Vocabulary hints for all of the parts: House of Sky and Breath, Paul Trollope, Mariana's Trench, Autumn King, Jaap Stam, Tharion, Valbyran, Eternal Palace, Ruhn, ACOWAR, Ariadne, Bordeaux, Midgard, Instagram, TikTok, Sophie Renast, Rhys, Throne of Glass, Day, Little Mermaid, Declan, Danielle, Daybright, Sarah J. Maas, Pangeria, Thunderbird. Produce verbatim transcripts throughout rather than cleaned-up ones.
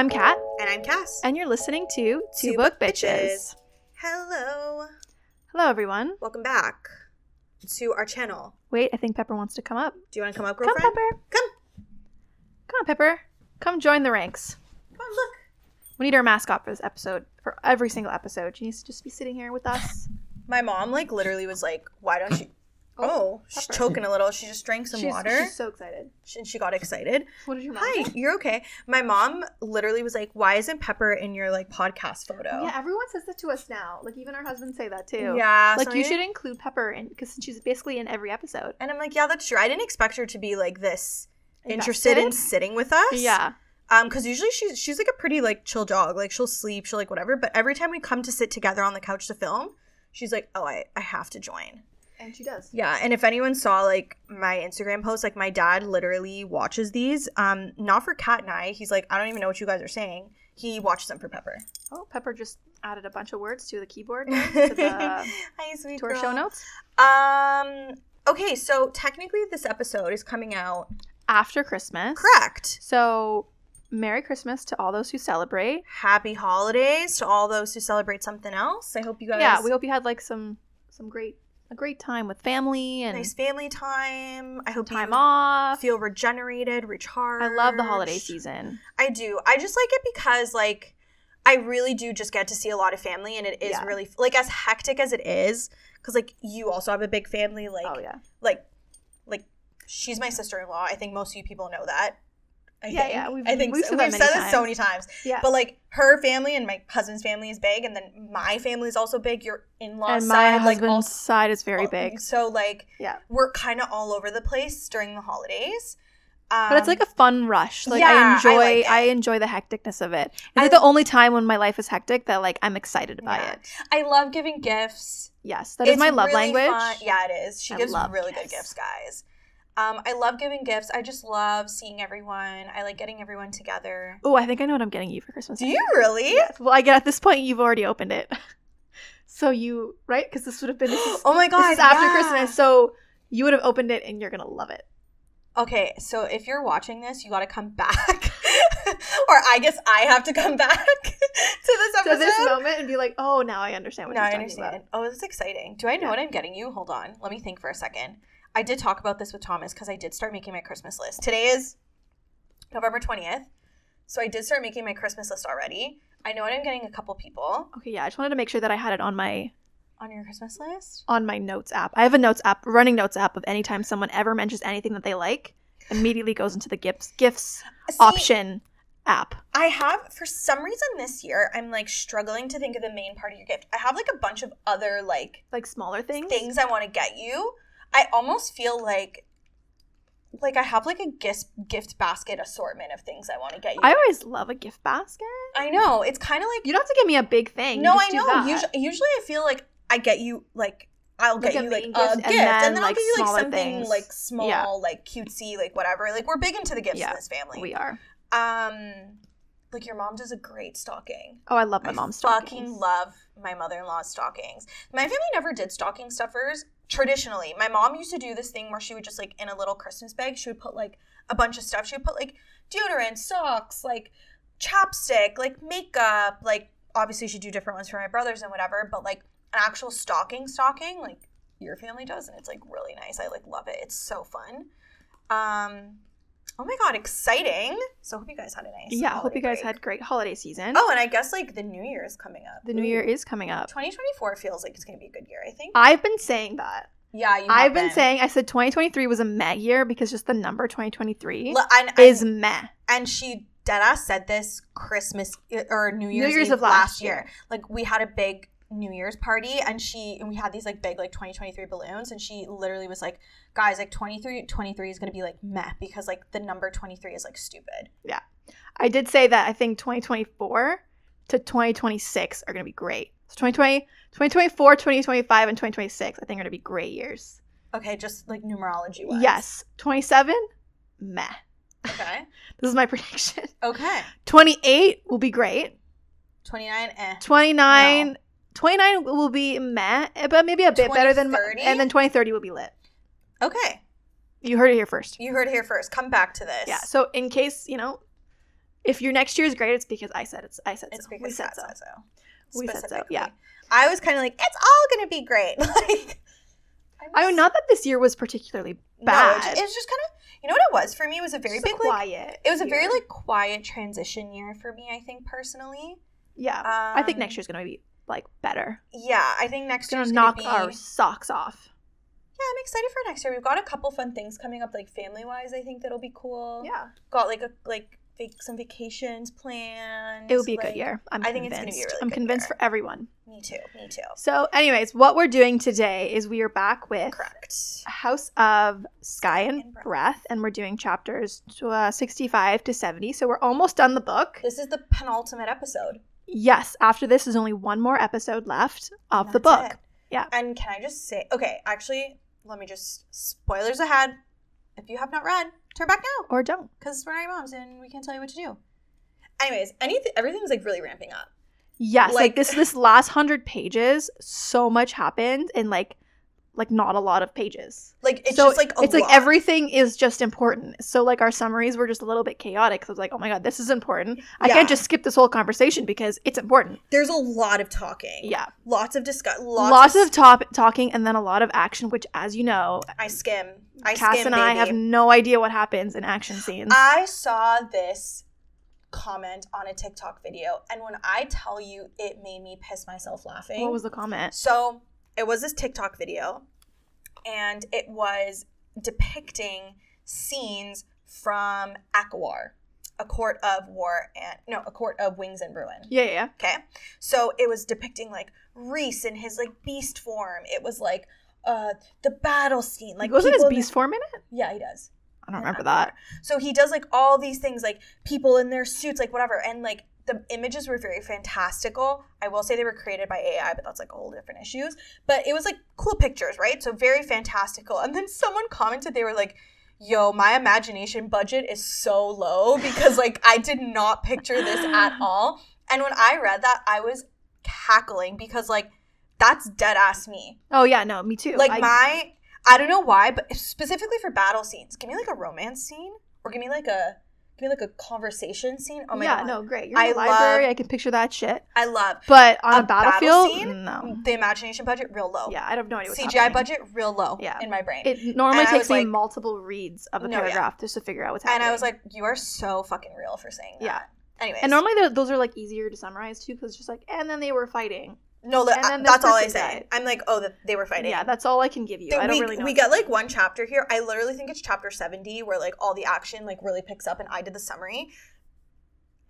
I'm Kat. And I'm Cass. And you're listening to Two, Two Book, Book Bitches. Bitches. Hello. Hello, everyone. Welcome back to our channel. Wait, I think Pepper wants to come up. Do you want to come up, girlfriend? Come, Pepper. Come. Come on, Pepper. Come join the ranks. Come on, look. We need our mascot for this episode, for every single episode. She needs to just be sitting here with us. My mom, like, literally was like, why don't you... Oh, she's choking a little. She just drank some she's, water. She's so excited. She, she got excited. What did your mom Hi, do? You're okay. My mom literally was like, why isn't Pepper in your, like, podcast photo? Yeah, everyone says that to us now. Like, even our husbands say that, too. Yeah. Like, you should include Pepper in, because she's basically in every episode. And I'm like, yeah, that's true. I didn't expect her to be, like, this interested in sitting with us. Yeah. Um, because usually she's, she's, like, a pretty, like, chill dog. Like, she'll sleep. She'll, like, whatever. But every time we come to sit together on the couch to film, she's like, oh, I, I have to join. And she does. Yeah, and if anyone saw, like, my Instagram post, like, my dad literally watches these. Um, not for Kat and I. He's like, I don't even know what you guys are saying. He watches them for Pepper. Oh, Pepper just added a bunch of words to the keyboard. To the, Hi, sweet to girl. Our show notes. Um, okay, so technically this episode is coming out... after Christmas. Correct. So... Merry Christmas to all those who celebrate. Happy holidays to all those who celebrate something else. I hope you guys... Yeah, we hope you had, like, some some great... a great time with family and nice family time. I hope time you off. Feel regenerated, recharged. I love the holiday season. I do. I just like it because, like, I really do just get to see a lot of family, and it is yeah. really, like, as hectic as it is, because, like, you also have a big family. Like, oh yeah. Like, like she's my sister-in-law. I think most of you people know that. I yeah, think. yeah. We've, I think we've so. said, we've that, many said that so many times. Yeah. But, like, her family and my husband's family is big, and then my family is also big. Your in-laws' and side, my husband's like, all, side is very all, big. So, like, yeah. we're kind of all over the place during the holidays. Um, but it's like a fun rush. Like, yeah, I enjoy, I, like I enjoy the hecticness of it. It's I, like the only time when my life is hectic that, like, I'm excited about yeah. it. I love giving gifts. Yes, that it's is my love really language. Fun. Yeah, it is. She I gives really gifts. good gifts, guys. Um, I love giving gifts. I just love seeing everyone. I like getting everyone together. Oh, I think I know what I'm getting you for Christmas. Do you really? Yes. Well, I get at this point you've already opened it. So you, right? Because this would have been. This is, oh my God. This is after yeah. Christmas. So you would have opened it and you're going to love it. Okay. So if you're watching this, you got to come back. Or I guess I have to come back to this episode. To this moment and be like, oh, now I understand what now you're I talking understand. about. Oh, that's exciting. Do I know yeah. what I'm getting you? Hold on. Let me think for a second. I did talk about this with Thomas because I did start making my Christmas list. Today is November twentieth, so I did start making my Christmas list already. I know I'm getting a couple people. Okay, yeah, I just wanted to make sure that I had it on my... On your Christmas list? On my notes app. I have a notes app, running notes app of anytime someone ever mentions anything that they like, immediately goes into the gifts, gifts See, option app. I have, for some reason this year, I'm like struggling to think of the main part of your gift. I have like a bunch of other like... Like smaller things? Things I want to get you. I almost feel like, like I have like a gift gift basket assortment of things I want to get you. I always love a gift basket. I know. It's kind of like. You don't have to give me a big thing. No, I know. Usually, usually I feel like I get you like, I'll like get you like a gift and then, and then like, I'll give you like something things. like small, yeah. like cutesy, like whatever. Like we're big into the gifts yeah, in this family. We are. Um, Like your mom does a great stocking. Oh, I love my I mom's stockings. I fucking love my mother-in-law's stockings. My family never did stocking stuffers. Traditionally, my mom used to do this thing where she would just like in a little Christmas bag, she would put like a bunch of stuff. She would put like deodorant, socks, like chapstick, like makeup, like obviously she'd do different ones for my brothers and whatever, but like an actual stocking stocking like your family does, and it's like really nice. I like love it. It's so fun. Um, oh my God, exciting. So hope you guys had a nice Yeah, hope you guys break. had great holiday season. Oh, and I guess like the new year is coming up. The new Ooh. year is coming up. twenty twenty-four feels like it's going to be a good year, I think. I've been saying that. Yeah, you have I've been, been saying, I said twenty twenty-three was a meh year because just the number twenty twenty-three L- and, and, is meh. And she deadass said this Christmas or New Year's, New Year's Eve of last year. year. Like we had a big New Year's party and she and we had these like big like twenty twenty-three balloons, and she literally was like, guys, like twenty-three twenty-three is gonna be like meh because like the number twenty-three is like stupid. Yeah, I did say that. I think twenty twenty-four to twenty twenty-six are gonna be great. So twenty twenty twenty twenty-four twenty twenty-five and twenty twenty-six I think are gonna be great years. Okay, just like numerology wise. Yes. twenty-seven meh. Okay. This is my prediction. Okay. twenty-eight will be great. twenty-nine eh. twenty-nine no. twenty-nine will be meh, but maybe a bit better than – and then twenty thirty will be lit. Okay. You heard it here first. You heard it here first. Come back to this. Yeah. So in case, you know, If your next year is great, it's because I said it's. I said it's so. Because we said so. so. We said so. Yeah. I was kind of like, it's all gonna be great. Like, I mean, not that this year was particularly bad. No, it was just kind of. You know what it was for me? It was a very just big a quiet. Like, it was a very like quiet transition year for me. I think personally. Yeah, um, I think next year's gonna be like better. Yeah, I think next year's gonna, gonna knock be... our socks off. Yeah, I'm excited for next year. We've got a couple fun things coming up, like family-wise. I think that'll be cool. Yeah, got like a like some vacations planned. It will be a like, good year. I'm I think convinced. It's gonna be a really. I'm good convinced year. For everyone. Me too. Me too. So, anyways, what we're doing today is we are back with Correct. House of Sky and, and Breath. Breath, and we're doing chapters uh, sixty-five to seventy. So we're almost done the book. This is the penultimate episode. Yes, after this there's only one more episode left of That's the book. It. Yeah. And can I just say, okay, actually, let me just, spoilers ahead. If you have not read, turn back now. Or don't. Because we're not your moms and we can't tell you what to do. Anyways, anything, everything's like really ramping up. Yes, like, like this this last hundred pages, so much happened in like, like not a lot of pages. Like it's so just like a It's lot. Like everything is just important. So like our summaries were just a little bit chaotic. So I was like, oh my God, this is important. I yeah. can't just skip this whole conversation because it's important. There's a lot of talking. Yeah. Lots of discuss. Lots, lots of, of top- talking and then a lot of action, which as you know. I skim. I Cass skim, and I baby. have no idea what happens in action scenes. I saw this comment on a TikTok video. And when I tell you, it made me piss myself laughing. What was the comment? So it was this TikTok video, and it was depicting scenes from ACOWAR, A Court of War and – no, A Court of Wings and Ruin. Yeah, yeah. Okay. So it was depicting, like, Rhys in his, like, beast form. It was, like, uh, the battle scene. Like, wasn't his beast form in it? Yeah, he does. I don't remember that. So he does, like, all these things, like, people in their suits, like, whatever, and, like, the images were very fantastical. I will say they were created by A I, but that's like a whole different issues. But it was like cool pictures, right? So very fantastical. And then someone commented, they were like, yo, my imagination budget is so low because like I did not picture this at all. And when I read that, I was cackling because like that's dead ass me. Oh yeah, no, me too. Like I- my, I don't know why, but specifically for battle scenes, give me like a romance scene or give me like a, me like a conversation scene. Oh my yeah, god. Yeah, no, great. You're in the library. Love, I can picture that shit. I love. But on a, a battlefield, battle scene, no. The imagination budget real low. Yeah, I have no idea what's C G I happening. Budget real low yeah. in my brain. It normally and takes me like, multiple reads of a no, paragraph yeah. just to figure out what's happening. And I was like, you are so fucking real for saying that. Yeah. Anyways. And normally those are like easier to summarize too because it's just like, and then they were fighting. No, look, I, that's all I say. Died. I'm like, oh, the, they were fighting. Yeah, that's all I can give you. The, I don't we, really know. We got like one chapter here. I literally think it's chapter seventy where like all the action like really picks up and I did the summary.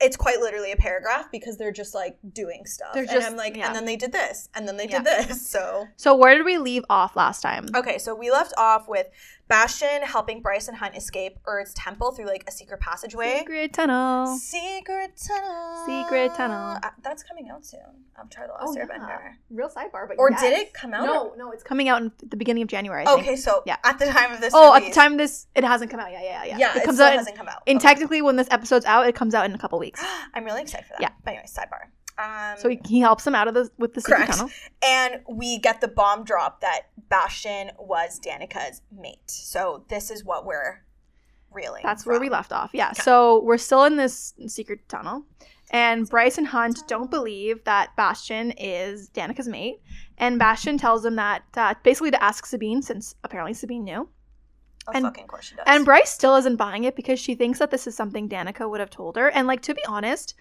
It's quite literally a paragraph because they're just like doing stuff. They're just, and I'm like, yeah. and then they did this, and then they yeah. did this. So So where did we leave off last time? Okay, so we left off with Bastion helping Bryce and Hunt escape Erd's temple through like a secret passageway. Secret tunnel. Secret tunnel. Secret tunnel. Uh, that's coming out soon. Avatar The Last oh, Airbender. Yeah. Real sidebar, but Or yes. did it come out? No, or? no, it's coming out in the beginning of January, I think. Okay, so yeah. at the time of this Oh, release. At the time of this, it hasn't come out. Yeah, yeah, yeah. Yeah, it, it still out hasn't in, come out. And okay. technically when this episode's out, it comes out in a couple weeks. I'm really excited for that. Yeah. But anyway, sidebar. Um, so he, he helps them out of the with the secret tunnel. And we get the bomb drop that Bastion was Danica's mate. So this is what we're reeling That's from. Where we left off. Yeah. Okay. So we're still in this secret tunnel. And Bryce and Hunt don't believe that Bastion is Danica's mate. And Bastion tells them that uh, basically to ask Sabine since apparently Sabine knew. Oh, and, fucking course she does. And Bryce still isn't buying it because she thinks that this is something Danica would have told her. And, like, to be honest,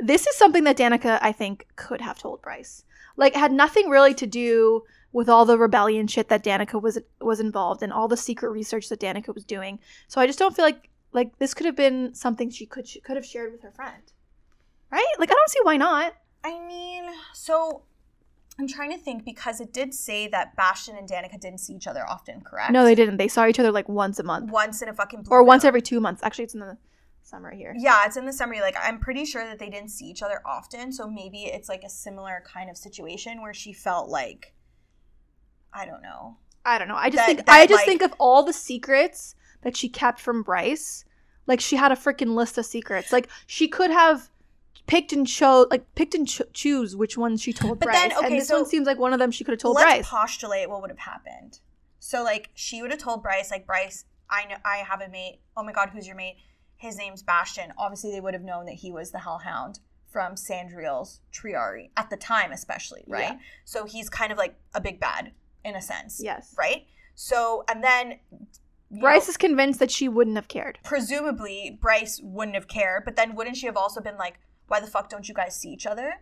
this is something that Danica, I think, could have told Bryce. Like, it had nothing really to do with all the rebellion shit that Danica was was involved in, all the secret research that Danica was doing. So I just don't feel like, like, this could have been something she could she could have shared with her friend. Right? Like, I don't see why not. I mean, so... I'm trying to think because it did say that Bastion and Danica didn't see each other often, correct? No, they didn't. They saw each other like once a month. Once in a fucking blue Or once every two months. Actually, it's in the summary here. Yeah, it's in the summary. Like, I'm pretty sure that they didn't see each other often. So maybe it's like a similar kind of situation where she felt like, I don't know. I don't know. I just that, think that, I just like, think of all the secrets that she kept from Bryce. Like, she had a freaking list of secrets. Like, she could have... Picked and chose, like picked and cho- choose which one she told but Bryce. Then, okay, and this so one seems like one of them she could have told let's Bryce. Let's postulate what would have happened. So like she would have told Bryce, like Bryce, I know I have a mate. Oh my God, who's your mate? His name's Bastion. Obviously, they would have known that he was the Hellhound from Sandriel's Triari, at the time especially, right? Yeah. So he's kind of like a big bad, in a sense. Yes. Right? So, and then... Bryce know, is convinced that she wouldn't have cared. Presumably, Bryce wouldn't have cared, but then wouldn't she have also been like, why the fuck don't you guys see each other?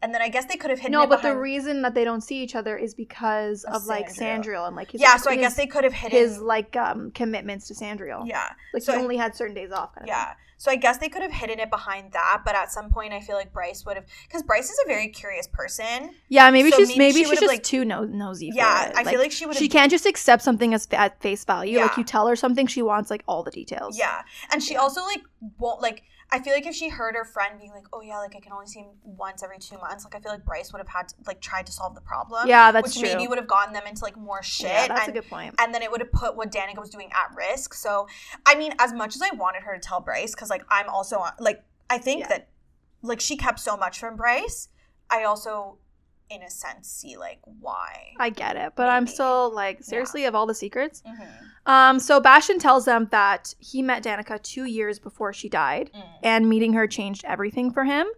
And then I guess they could have hidden no, it behind... No, but the reason that they don't see each other is because of, of Sandriel. like, Sandriel and, like, his... Yeah, like, so I his, guess they could have hidden... His, like, um, commitments to Sandriel. Yeah. Like, so he I, only had certain days off. Kind of yeah. Thing. So I guess they could have hidden it behind that, but at some point I feel like Bryce would have... Because Bryce is a very curious person. Yeah, maybe so she's maybe, maybe she she's just like, too no- nosy for yeah, it. I like, feel like she would have... She can't just accept something as at face value. Yeah. Like, you tell her something, she wants, like, all the details. Yeah. And she yeah. also, like, won't, like... I feel like if she heard her friend being like, oh, yeah, like, I can only see him once every two months, like, I feel like Bryce would have had to, like, tried to solve the problem. Yeah, that's which true. Which maybe would have gotten them into, like, more shit. Yeah, that's and, a good point. And then it would have put what Danica was doing at risk. So, I mean, as much as I wanted her to tell Bryce, because, like, I'm also, on, like, I think yeah. that, like, she kept so much from Bryce. I also, in a sense, see, like, why. I get it. But maybe. I'm still, like, seriously, yeah. of all the secrets? Mm-hmm. Um, so Bastion tells them that he met Danica two years before she died, mm. and meeting her changed everything for him.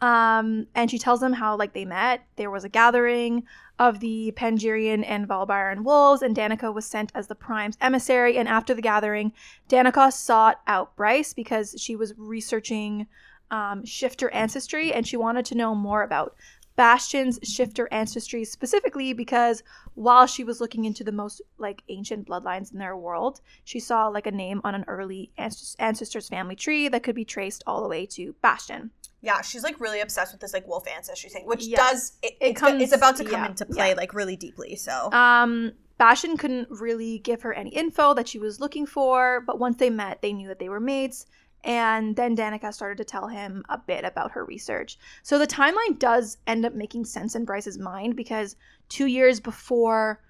Um, and she tells them how, like, they met. There was a gathering of the Pangerian and Valbyran wolves, and Danica was sent as the Prime's emissary. And after the gathering, Danica sought out Bryce because she was researching um, shifter ancestry, and she wanted to know more about Bastion's shifter ancestry, specifically because while she was looking into the most, like, ancient bloodlines in their world, she saw, like, a name on an early ancest- ancestor's family tree that could be traced all the way to Bastion. Yeah, she's, like, really obsessed with this, like, wolf ancestry thing, which yes. does it, it it's, comes, it's about to come yeah, into play yeah. like really deeply. So um Bastion couldn't really give her any info that she was looking for, but once they met, they knew that they were mates. And then Danica started to tell him a bit about her research. So the timeline does end up making sense in Bryce's mind, because two years before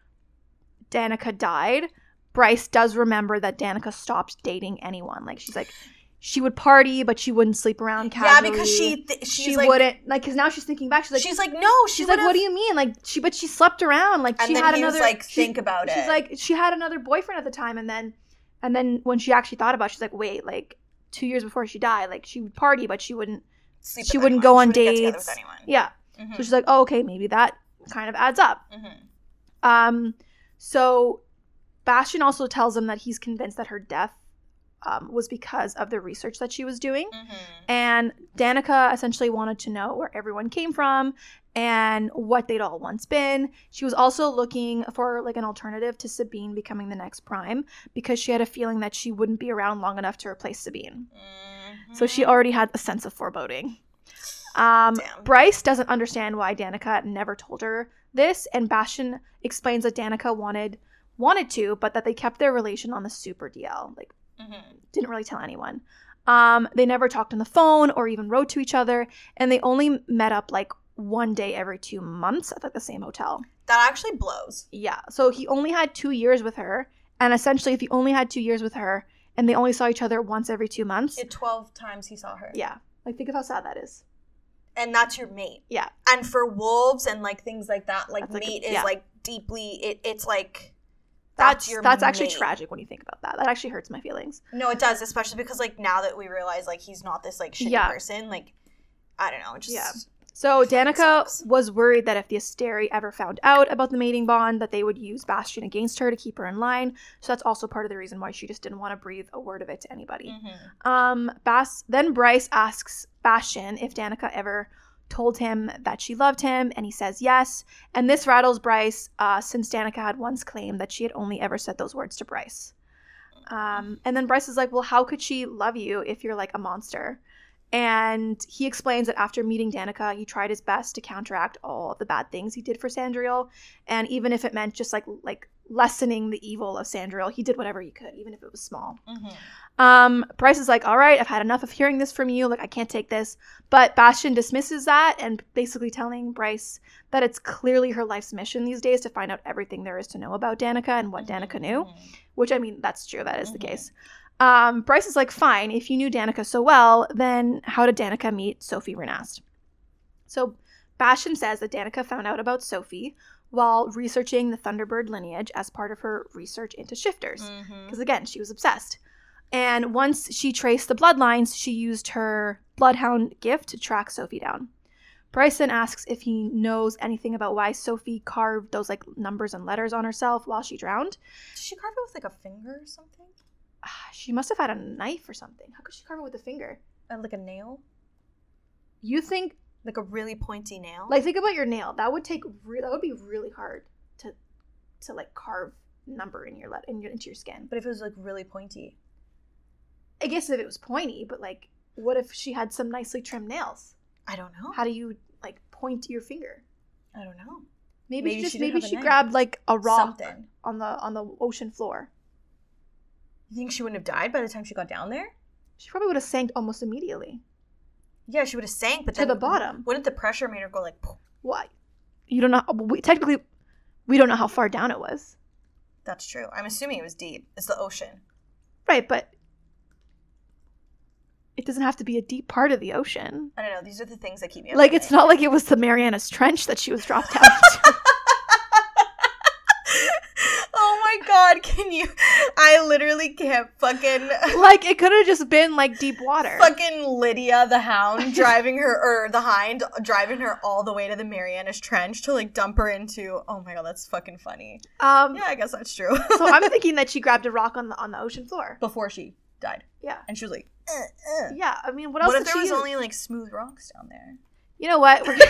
Danica died, Bryce does remember that Danica stopped dating anyone. Like, she's like, she would party, but she wouldn't sleep around casually. Yeah, because she th- she's she like, wouldn't like because now she's thinking back. She's like, she's like, no, she she's would've... like, what do you mean? Like, she but she slept around. Like, and she then had he another was like she, think about she's it. She's like, she had another boyfriend at the time, and then and then when she actually thought about it, she's like, wait, like. Two years before she died, like, she would party, but she wouldn't Sleep she wouldn't anyone. go on she dates. Get with anyone. Yeah. Mm-hmm. So she's like, oh, okay, maybe that kind of adds up. Mm-hmm. Um, so Bastion also tells him that he's convinced that her death um, was because of the research that she was doing. Mm-hmm. And Danica essentially wanted to know where everyone came from and what they'd all once been. She was also looking for, like, an alternative to Sabine becoming the next Prime, because she had a feeling that she wouldn't be around long enough to replace Sabine. Mm-hmm. So she already had a sense of foreboding. Um, Bryce doesn't understand why Danica never told her this, and Bastion explains that Danica wanted wanted to, but that they kept their relation on the super D L. Like, mm-hmm. didn't really tell anyone. Um, they never talked on the phone or even wrote to each other, and they only met up, like, one day every two months at, like, the same hotel. That actually blows. Yeah. So he only had two years with her, and essentially if he only had two years with her and they only saw each other once every two months. It twelve times he saw her. Yeah. Like, think of how sad that is. And that's your mate. Yeah. And for wolves and, like, things like that, like, that's mate like a, is yeah. like deeply it, it's like that's, that's your that's mate. Actually tragic when you think about that. That actually hurts my feelings. No, it does, especially because, like, now that we realize, like, he's not this, like, shitty yeah. person, like, I don't know, just yeah. So Danica was worried that if the Asteri ever found out about the mating bond, that they would use Bastion against her to keep her in line. So that's also part of the reason why she just didn't want to breathe a word of it to anybody. Mm-hmm. Um, Bas- then Bryce asks Bastion if Danica ever told him that she loved him, and he says yes. And this rattles Bryce, uh, since Danica had once claimed that she had only ever said those words to Bryce. Um, and then Bryce is like, well, how could she love you if you're, like, a monster? And he explains that after meeting Danica, he tried his best to counteract all of the bad things he did for Sandriel. And even if it meant just, like, like lessening the evil of Sandriel, he did whatever he could, even if it was small. Mm-hmm. Um, Bryce is like, all right, I've had enough of hearing this from you. Like, I can't take this. But Bastion dismisses that and basically telling Bryce that it's clearly her life's mission these days to find out everything there is to know about Danica and what mm-hmm. Danica knew. Which, I mean, that's true. That is mm-hmm. the case. Um, Bryce is like, fine, if you knew Danica so well, then how did Danica meet Sophie Renast? So Bastion says that Danica found out about Sophie while researching the Thunderbird lineage as part of her research into shifters. Because, mm-hmm. again, she was obsessed. And once she traced the bloodlines, she used her bloodhound gift to track Sophie down. Bryson asks if he knows anything about why Sophie carved those, like, numbers and letters on herself while she drowned. Did she carve it with, like, a finger or something? Uh, she must have had a knife or something. How could she carve it with a finger? Uh, like a nail? You think... Like a really pointy nail? Like, think about your nail. That would take... Re- that would be really hard to, to like, carve number in your, le- in your into your skin. But if it was, like, really pointy? I guess if it was pointy, but, like, what if she had some nicely trimmed nails? I don't know. How do you, like, point your finger? I don't know. Maybe, maybe she just she maybe she grabbed, like, a rock Something. on the on the ocean floor. You think she wouldn't have died by the time she got down there? She probably would have sank almost immediately. Yeah, she would have sank, but to then to the bottom. Wouldn't the pressure made her go like? Poof. Why? You don't know. We, technically, we don't know how far down it was. That's true. I'm assuming it was deep. It's the ocean. Right, but. It doesn't have to be a deep part of the ocean. I don't know. These are the things that keep me up. Like, it's not like it was the Mariana's Trench that she was dropped out into. Oh my God. Can you? I literally can't fucking. Like, it could have just been like deep water. Fucking Lydia the Hound driving her, or the Hind driving her all the way to the Mariana's Trench to like dump her into. Oh my God. That's fucking funny. Um, yeah, I guess that's true. So I'm thinking that she grabbed a rock on the, on the ocean floor. Before she died. Yeah. And she was like. Uh, uh. Yeah, I mean, what else? What if there was use? only like smooth rocks down there? You know what? We're gonna...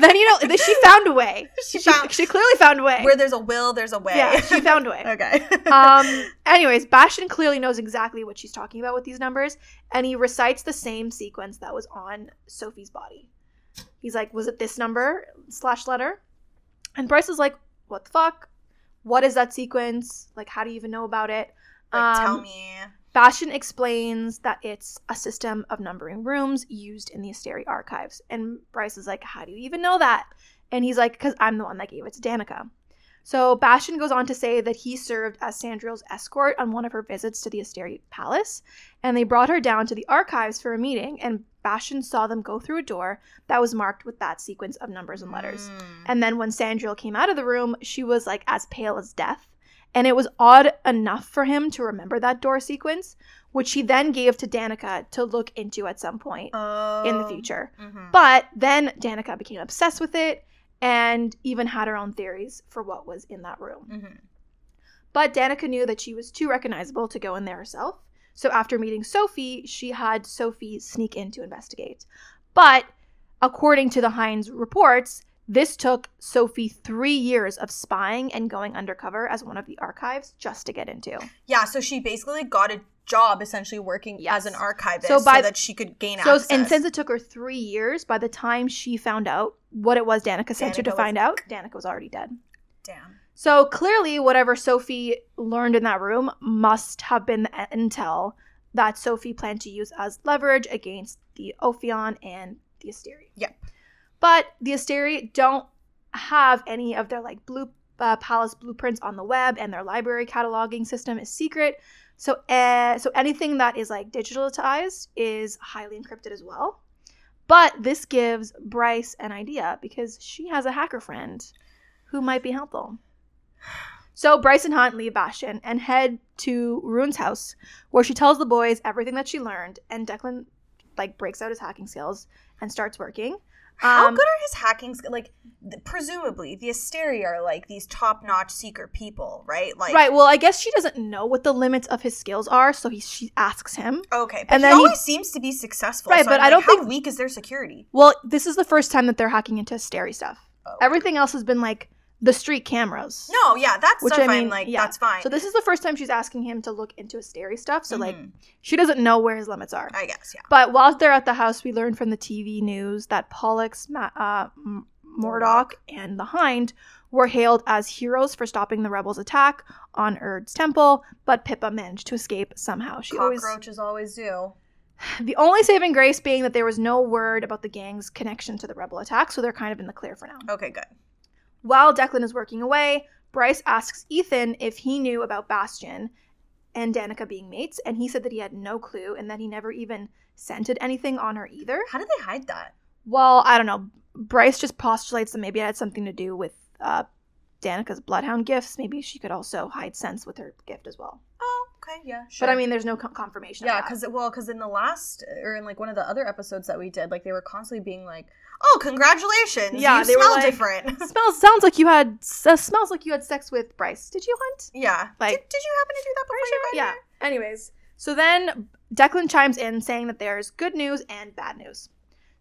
Then you know she found a way. She, she found. She clearly found a way. Where there's a will, there's a way. Yeah, she found a way. Okay. um. Anyways, Bastion clearly knows exactly what she's talking about with these numbers, and he recites the same sequence that was on Sophie's body. He's like, "Was it this number slash letter?" And Bryce is like, "What the fuck? What is that sequence? Like, how do you even know about it? Like, um, tell me." Bastion explains that it's a system of numbering rooms used in the Asteri archives. And Bryce is like, how do you even know that? And he's like, because I'm the one that gave it to Danica. So Bastion goes on to say that he served as Sandriel's escort on one of her visits to the Asteri palace. And they brought her down to the archives for a meeting. And Bastion saw them go through a door that was marked with that sequence of numbers and letters. Mm. And then when Sandriel came out of the room, she was like as pale as death. And it was odd enough for him to remember that door sequence, which he then gave to Danica to look into at some point oh, in the future. Mm-hmm. But then Danica became obsessed with it and even had her own theories for what was in that room. Mm-hmm. But Danica knew that she was too recognizable to go in there herself. So after meeting Sophie, she had Sophie sneak in to investigate. But according to the Hines reports, this took Sophie three years of spying and going undercover as one of the archives just to get into. Yeah, so she basically got a job essentially working yes. as an archivist so, by, so that she could gain so, access. And since it took her three years, by the time she found out what it was Danica sent her to was, find out, Danica was already dead. Damn. So clearly whatever Sophie learned in that room must have been the intel that Sophie planned to use as leverage against the Ophion and the Asteri. Yeah. But the Asteri don't have any of their, like, blue uh, palace blueprints on the web, and their library cataloging system is secret. So uh, so anything that is, like, digitalized is highly encrypted as well. But this gives Bryce an idea because she has a hacker friend who might be helpful. So Bryce and Hunt leave Bastion and head to Rune's house, where she tells the boys everything that she learned, and Declan, like, breaks out his hacking skills and starts working. How um, good are his hacking skills? Like, th- presumably, the Asteri are, like, these top-notch secret people, right? Like, right, well, I guess she doesn't know what the limits of his skills are, so he she asks him. Okay, but and he then always he, seems to be successful, right, so but I'm I like, don't how think, weak is their security? Well, this is the first time that they're hacking into Asteri stuff. Oh. Everything else has been, like, the street cameras. No, yeah, that's which stuff I mean, I'm, like, yeah. that's fine. So this is the first time she's asking him to look into Asteri stuff, so, mm-hmm. like, she doesn't know where his limits are. I guess, yeah. But while they're at the house, we learn from the T V news that Pollux, Ma- uh, M- Mordok, and the Hind were hailed as heroes for stopping the rebels' attack on Erd's temple, but Pippa managed to escape somehow. She Cockroaches always, always do. The only saving grace being that there was no word about the gang's connection to the rebel attack, so they're kind of in the clear for now. Okay, good. While Declan is working away, Bryce asks Ithan if he knew about Bastion and Danica being mates, and he said that he had no clue and that he never even scented anything on her either. How did they hide that? Well, I don't know. Bryce just postulates that maybe it had something to do with uh, Danica's bloodhound gifts. Maybe she could also hide scents with her gift as well. Oh, Okay, yeah, sure. But I mean, there's no co- confirmation. Yeah, because well, because in the last or in like one of the other episodes that we did, like they were constantly being like, "Oh, congratulations! Yeah, you they smell were like, different. Smells sounds like you had uh, smells like you had sex with Bryce. Did you hunt? Yeah. Like, did, did you happen to do that before you got here? Yeah. Anyways, so then Declan chimes in saying that there's good news and bad news.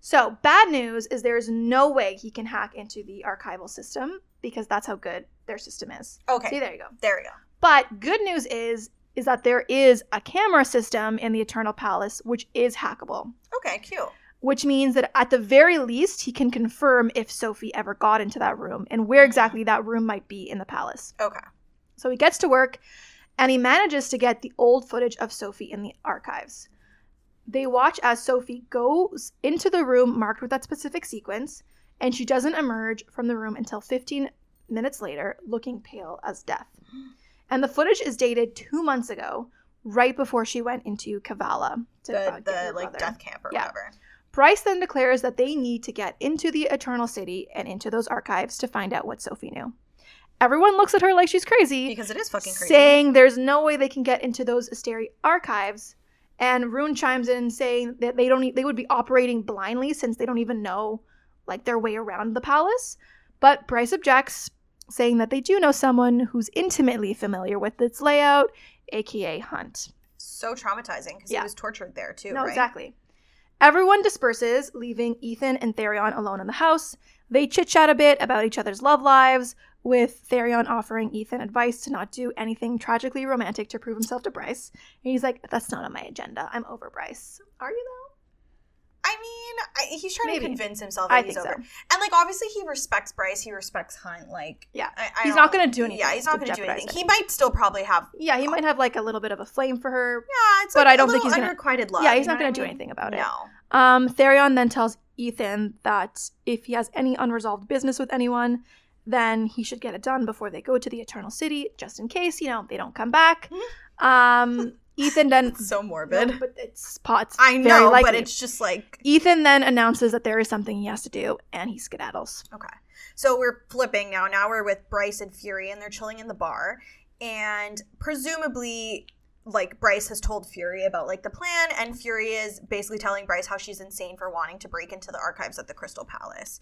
So bad news is there's no way he can hack into the archival system because that's how good their system is. Okay. See, there you go. There we go. But good news is is that there is a camera system in the Eternal Palace, which is hackable. Okay, cute. Which means that at the very least, he can confirm if Sophie ever got into that room and where exactly that room might be in the palace. Okay. So he gets to work, and he manages to get the old footage of Sophie in the archives. They watch as Sophie goes into the room marked with that specific sequence, and she doesn't emerge from the room until fifteen minutes later, looking pale as death. And the footage is dated two months ago, right before she went into Kavala. To, the uh, the like brother. Death camp or yeah. whatever. Bryce then declares that they need to get into the Eternal City and into those archives to find out what Sophie knew. Everyone looks at her like she's crazy. Because it is fucking crazy. Saying there's no way they can get into those Asteri archives. And Ruhn chimes in saying that they don't e- they would be operating blindly since they don't even know like their way around the palace. But Bryce objects, saying that they do know someone who's intimately familiar with its layout, aka Hunt. So traumatizing, because yeah. he was tortured there too, no, right? Exactly. Everyone disperses, leaving Ithan and Tharion alone in the house. They chit-chat a bit about each other's love lives, with Tharion offering Ithan advice to not do anything tragically romantic to prove himself to Bryce. And he's like, that's not on my agenda. I'm over Bryce. Are you though? I mean, I, he's trying Maybe. to convince himself that I he's over. So. And, like, obviously he respects Bryce. He respects Hunt. Like, yeah, I, I he's not going to do anything. Yeah, he's not going to do anything. He might still probably have. Yeah, he might have, like, a little bit of a flame for her. Yeah, it's but like I don't a think he's unrequited gonna, love. Yeah, he's not going to do anything about no. it. No. Um, Tharion then tells Ithan that if he has any unresolved business with anyone, then he should get it done before they go to the Eternal City, just in case, you know, they don't come back. Um... Ithan then it's so morbid, no, but it's pots. I know, likely. But it's just like Ithan then announces that there is something he has to do, and he skedaddles. Okay, so we're flipping now. Now we're with Bryce and Fury, and they're chilling in the bar, and presumably, like Bryce has told Fury about like the plan, and Fury is basically telling Bryce how she's insane for wanting to break into the archives at the Crystal Palace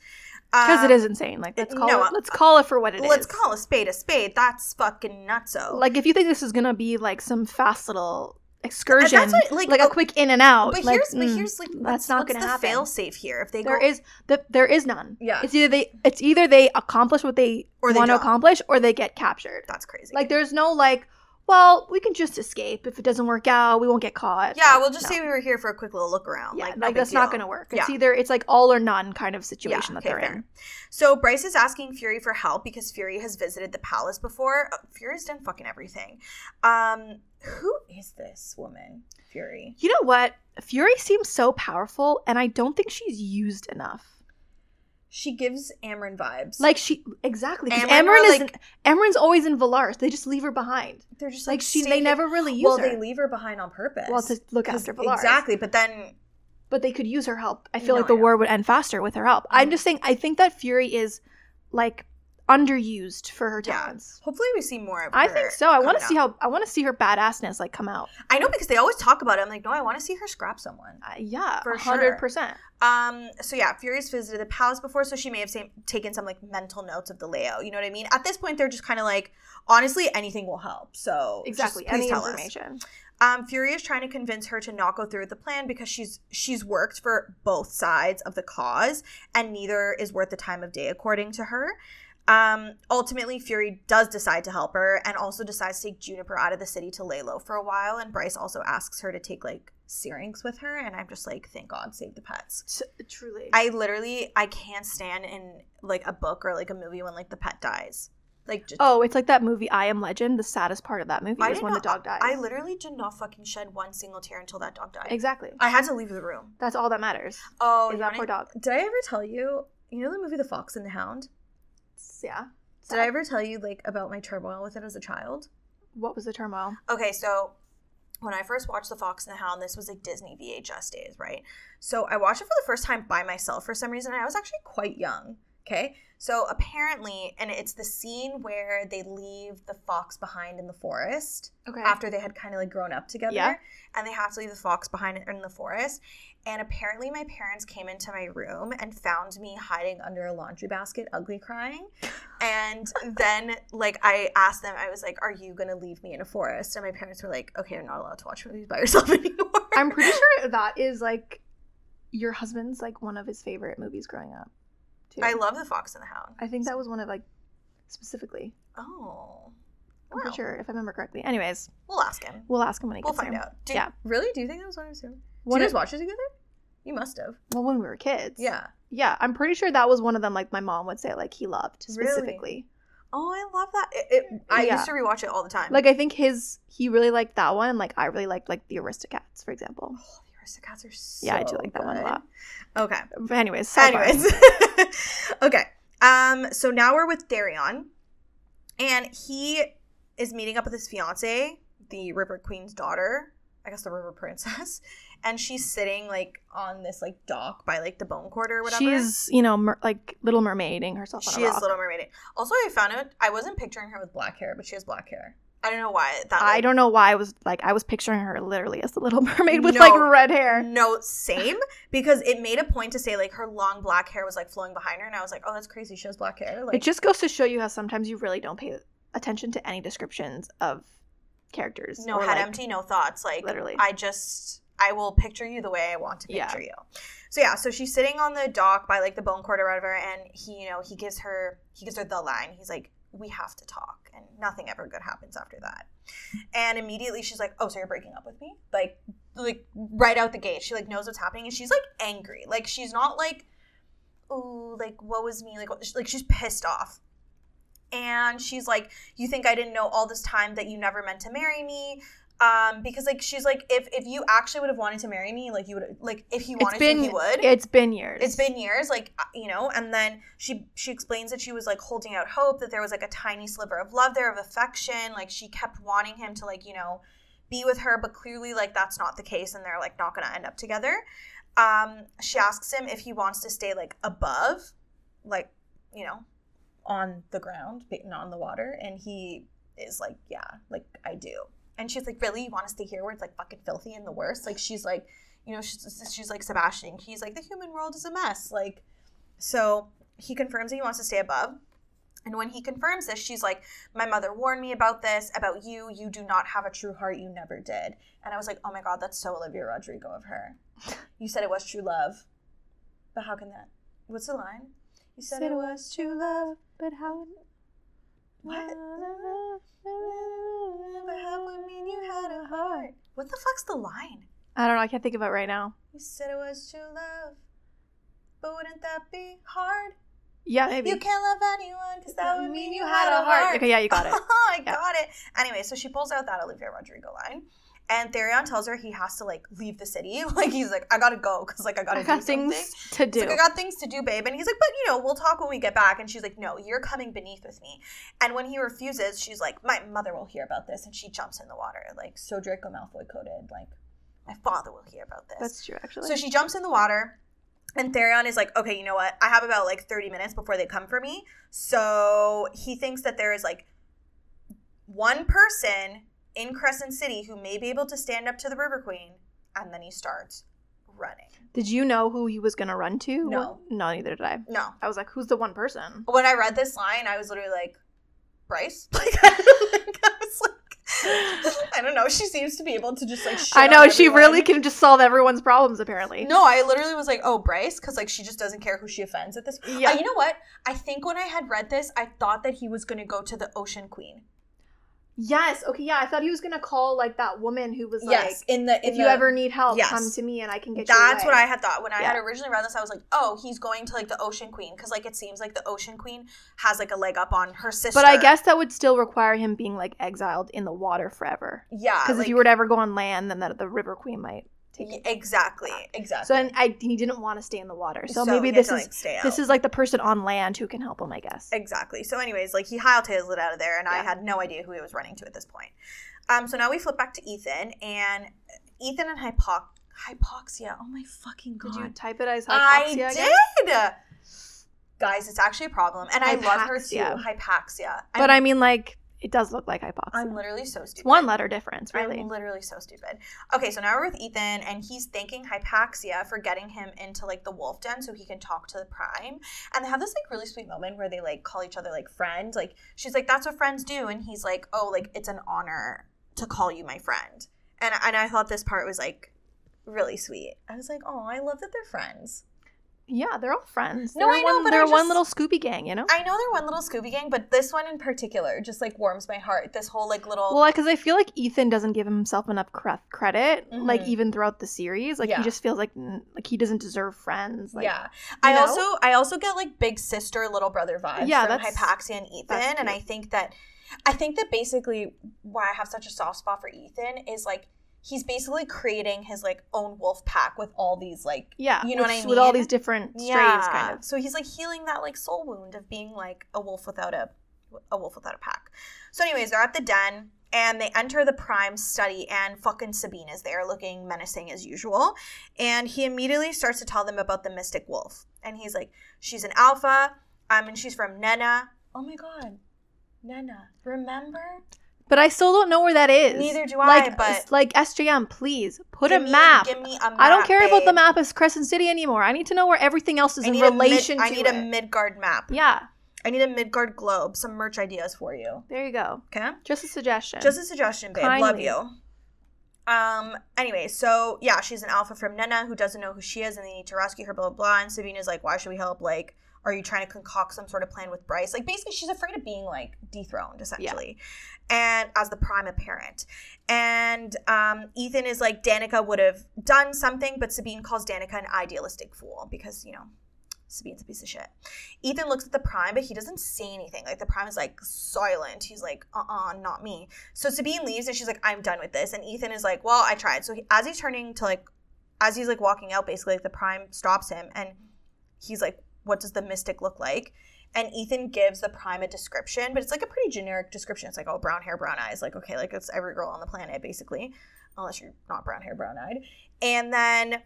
because um, it is insane. Like let's call no, it. Let's call it for what it let's is. Let's call a spade a spade. That's fucking nutso. Like if you think this is gonna be like some fast little excursion, uh, that's what, like, like a oh, quick in and out. But like, here's, but here's like mm, that's not gonna the happen. Fail safe here if they there go. Is the, there is none. Yeah, it's either they it's either they accomplish what they, they want to accomplish or they get captured. That's crazy. Like there's no like. Well, we can just escape. If it doesn't work out, we won't get caught. Yeah, like, we'll just no. say we were here for a quick little look around. Yeah, like, no like that's deal. Not going to work. It's yeah. either it's like all or none kind of situation yeah, that okay, they're fair. In. So Bryce is asking Fury for help because Fury has visited the palace before. Oh, Fury's done fucking everything. Um, who is this woman, Fury? You know what? Fury seems so powerful, and I don't think she's used enough. She gives Amren vibes. Like she exactly. Amren, Amren is like, Amren's always in Velaris. They just leave her behind. They're just like, like she. They never really use well, her. Well, they leave her behind on purpose. Well, to look after Velaris. Exactly, but then, but they could use her help. I feel no, like the war would end faster with her help. Mm-hmm. I'm just saying. I think that Fury is like underused for her talents. Yeah. Hopefully, we see more of her. I think so. I want to see how. I want to see her badassness like come out. I know because they always talk about it. I'm like, no, I want to see her scrap someone. Uh, yeah, for one hundred percent. Sure. Um, so yeah, Fury's visited the palace before, so she may have sa- taken some like mental notes of the layout. You know what I mean? At this point, they're just kind of like, honestly, anything will help. So exactly, just please any tell information. Us. Um, Fury is trying to convince her to not go through with the plan because she's she's worked for both sides of the cause, and neither is worth the time of day, according to her. Um, ultimately, Fury does decide to help her and also decides to take Juniper out of the city to lay low for a while. And Bryce also asks her to take, like, syrinx with her. And I'm just like, thank God, save the pets. T- truly. I literally, I can't stand in, like, a book or, like, a movie when, like, the pet dies. Like, just, oh, it's like that movie I Am Legend. The saddest part of that movie I is when not, the dog dies. I literally did not fucking shed one single tear until that dog died. Exactly. I had to leave the room. That's all that matters. Oh, is that poor dog. Did I ever tell you, you know the movie The Fox and the Hound? Yeah. Did I ever tell you, like, about my turmoil with it as a child? What was the turmoil? Okay, so when I first watched The Fox and the Hound, this was, like, Disney V H S days, right? So I watched it for the first time by myself for some reason. I was actually quite young Okay, so apparently, and it's the scene where they leave the fox behind in the forest. Okay. After they had kind of like grown up together. Yeah. And they have to leave the fox behind in the forest. And apparently my parents came into my room and found me hiding under a laundry basket, ugly crying. And then like I asked them, I was like, are you going to leave me in a forest? And my parents were like, okay, you're not allowed to watch movies by yourself anymore. I'm pretty sure that is like your husband's like one of his favorite movies growing up. Too. I love The Fox and the Hound. I think that was one of, like, specifically. Oh. I'm wow. not sure if I remember correctly. Anyways. We'll ask him. We'll ask him when he we'll gets there. We'll find out. Do yeah. You, really? Do you think that was one of them? Did you guys watch it together? You must have. Well, when we were kids. Yeah. Yeah. I'm pretty sure that was one of them, like, my mom would say, like, he loved specifically. Really? Oh, I love that. It, it, I yeah. used to rewatch it all the time. Like, I think his, he really liked that one. Like, I really liked, like, The Aristocats, for example. Oh, The Aristocats are so Yeah, I do like that good. one a lot. Okay. But anyways. So anyways. Okay. Um, so now we're with Tharion. And he is meeting up with his fiancée, the River Queen's daughter. I guess the River Princess. And she's sitting, like, on this, like, dock by, like, the Bone Quarter or whatever. She's, you know, mer- like, Little Mermaiding herself on she a rock. She is Little Mermaiding. Also, I found out, I wasn't picturing her with black hair, but she has black hair. I don't know why. That, like, I don't know why I was, like, I was picturing her literally as the Little Mermaid with, no, like, red hair. No, same. Because it made a point to say, like, her long black hair was, like, flowing behind her. And I was like, oh, that's crazy. She has black hair. Like, it just goes to show you how sometimes you really don't pay attention to any descriptions of characters. No, or, head like, empty, no thoughts. Like, literally. I just, I will picture you the way I want to picture yeah. you. So, yeah. So, she's sitting on the dock by, like, the Bone Quarter or whatever. And he, you know, he gives her, he gives her the line. He's like, we have to talk, and nothing ever good happens after that. And immediately she's like, oh, so you're breaking up with me? Like, like right out the gate. She, like, knows what's happening, and she's, like, angry. Like, she's not, like, ooh, like, what was me? Like, like she's pissed off. And she's like, you think I didn't know all this time that you never meant to marry me? Um, because, like, she's like, if, if you actually would have wanted to marry me, like, you would, like, if he wanted been, to, he would. It's been years. It's been years, like, you know, and then she, she explains that she was, like, holding out hope, that there was, like, a tiny sliver of love there, of affection, like, she kept wanting him to, like, you know, be with her, but clearly, like, that's not the case, and they're, like, not gonna end up together. Um, she asks him if he wants to stay, like, above, like, you know, on the ground, but not on the water, and he is like, yeah, like, I do. And she's like, really? You want us to hear where it's, like, fucking filthy and the worst? Like, she's like, you know, she's, she's like, Sebastian. He's like, the human world is a mess. Like, so he confirms that he wants to stay above. And when he confirms this, she's like, my mother warned me about this, about you. You do not have a true heart. You never did. And I was like, oh, my God, that's so Olivia Rodrigo of her. You said it was true love. But how can that? What's the line? You said, said it was true love, but how? What? What the fuck's the line? I don't know. I can't think of it right now. You said it was true love, but wouldn't that be hard? Yeah, maybe. You can't love anyone because that would mean you had a heart. Okay, yeah, you got it. Oh, I yeah. got it. Anyway, so she pulls out that Olivia Rodrigo line, and Tharion tells her he has to, like, leave the city. Like, he's like, I gotta go because, like, I gotta I got do things something. to do. Like, I got things to do, babe. And he's like, but, you know, we'll talk when we get back. And she's like, no, you're coming beneath with me. And when he refuses, she's like, my mother will hear about this. And she jumps in the water, like, so Draco Malfoy coded, like, my father will hear about this. That's true, actually. So she jumps in the water, and Tharion is like, okay, you know what? I have about, like, thirty minutes before they come for me. So he thinks that there is, like, one person in Crescent City who may be able to stand up to the River Queen, and then he starts running. Did you know who he was going to run to? No. No, neither did I. No. I was like, who's the one person? When I read this line, I was literally like, Bryce? Like, I, like, I was like, I don't know. She seems to be able to just, like, shit I know. She really can just solve everyone's problems, apparently. No, I literally was like, oh, Bryce? Because, like, she just doesn't care who she offends at this point. Yeah. Uh, you know what? I think when I had read this, I thought that he was going to go to the Ocean Queen. Yes. Okay. Yeah. I thought he was gonna call, like, that woman who was like, yes, in the, in if you the, ever need help, yes. come to me and I can get. That's you That's what I had thought when I yeah. had originally read this. I was like, oh, he's going to, like, the Ocean Queen because, like, it seems like the Ocean Queen has, like, a leg up on her sister. But I guess that would still require him being, like, exiled in the water forever. Yeah. Because, like, if you were to ever go on land, then that the River Queen might take you. Exactly. Back. Exactly. So and I he didn't want to stay in the water. So, so maybe this to, is like, stay this out. is like the person on land who can help him, I guess. Exactly. So anyways, like, he hightails it out of there, and yeah. I had no idea who he was running to at this point. Um. So now we flip back to Ithan, and Ithan and Hypo- Hypaxia. Oh my fucking God. Did you type it as Hypaxia? I again? did. Guys, it's actually a problem. And Hypaxia. I love her too. Hypaxia. I'm, but I mean, like, it does look like hypoxia. I'm literally so stupid. It's one letter difference, really. I'm literally so stupid. Okay, so now we're with Ithan, and he's thanking Hypaxia for getting him into, like, the wolf den so he can talk to the Prime. And they have this, like, really sweet moment where they, like, call each other, like, friend. Like, she's like, that's what friends do. And he's like, oh, like, it's an honor to call you my friend. And, and I thought this part was, like, really sweet. I was like, oh, I love that they're friends. Yeah, they're all friends. No, they're I know, one, but they're just, one little Scooby gang, you know? I know they're one little Scooby gang, but this one in particular just, like, warms my heart. This whole, like, little... Well, because like, I feel like Ithan doesn't give himself enough cre- credit, mm-hmm. like, even throughout the series. Like, yeah. he just feels like like he doesn't deserve friends. Like, yeah. I know? also I also get, like, big sister, little brother vibes yeah, from Hypaxia and Ithan, and I think that I think that basically why I have such a soft spot for Ithan is, like, he's basically creating his, like, own wolf pack with all these, like, yeah, you know with, what I mean? With all these different strays, yeah. kind of. So he's, like, healing that, like, soul wound of being, like, a wolf without a, a wolf without a pack. So anyways, they're at the den, and they enter the Prime study, and fucking Sabine is there looking menacing as usual. And he immediately starts to tell them about the mystic wolf. And he's like, she's an alpha, um, and she's from Nena. Oh, my God. Nena. Remember? But I still don't know where that is. Neither do I, like, but... Like, S J M, please, put a map. Give me a map, I don't care babe. about the map of Crescent City anymore. I need to know where everything else is in relation mid- to it. I need it. a Midgard map. Yeah. I need a Midgard globe. Some merch ideas for you. There you go. Okay? Just a suggestion. Just a suggestion, babe. Kindly. Love you. Um. Anyway, so, yeah, she's an alpha from Nena who doesn't know who she is, and they need to rescue her, blah, blah, blah. And Sabina's like, why should we help, like... Are you trying to concoct some sort of plan with Bryce? Like, basically, she's afraid of being, like, dethroned, essentially. Yeah. And as the Prime apparent. And um, Ithan is like, Danica would have done something, but Sabine calls Danica an idealistic fool because, you know, Sabine's a piece of shit. Ithan looks at the Prime, but he doesn't say anything. Like, the Prime is, like, silent. He's like, uh-uh, not me. So Sabine leaves, and she's like, I'm done with this. And Ithan is like, well, I tried. So he, as he's turning to, like, as he's, like, walking out, basically, like, the Prime stops him, and he's like, what does the mystic look like? And Ithan gives the Prime a description, but it's like a pretty generic description. It's like, oh, brown hair, brown eyes. Like, okay, like it's every girl on the planet, basically, unless you're not brown hair, brown eyed. And then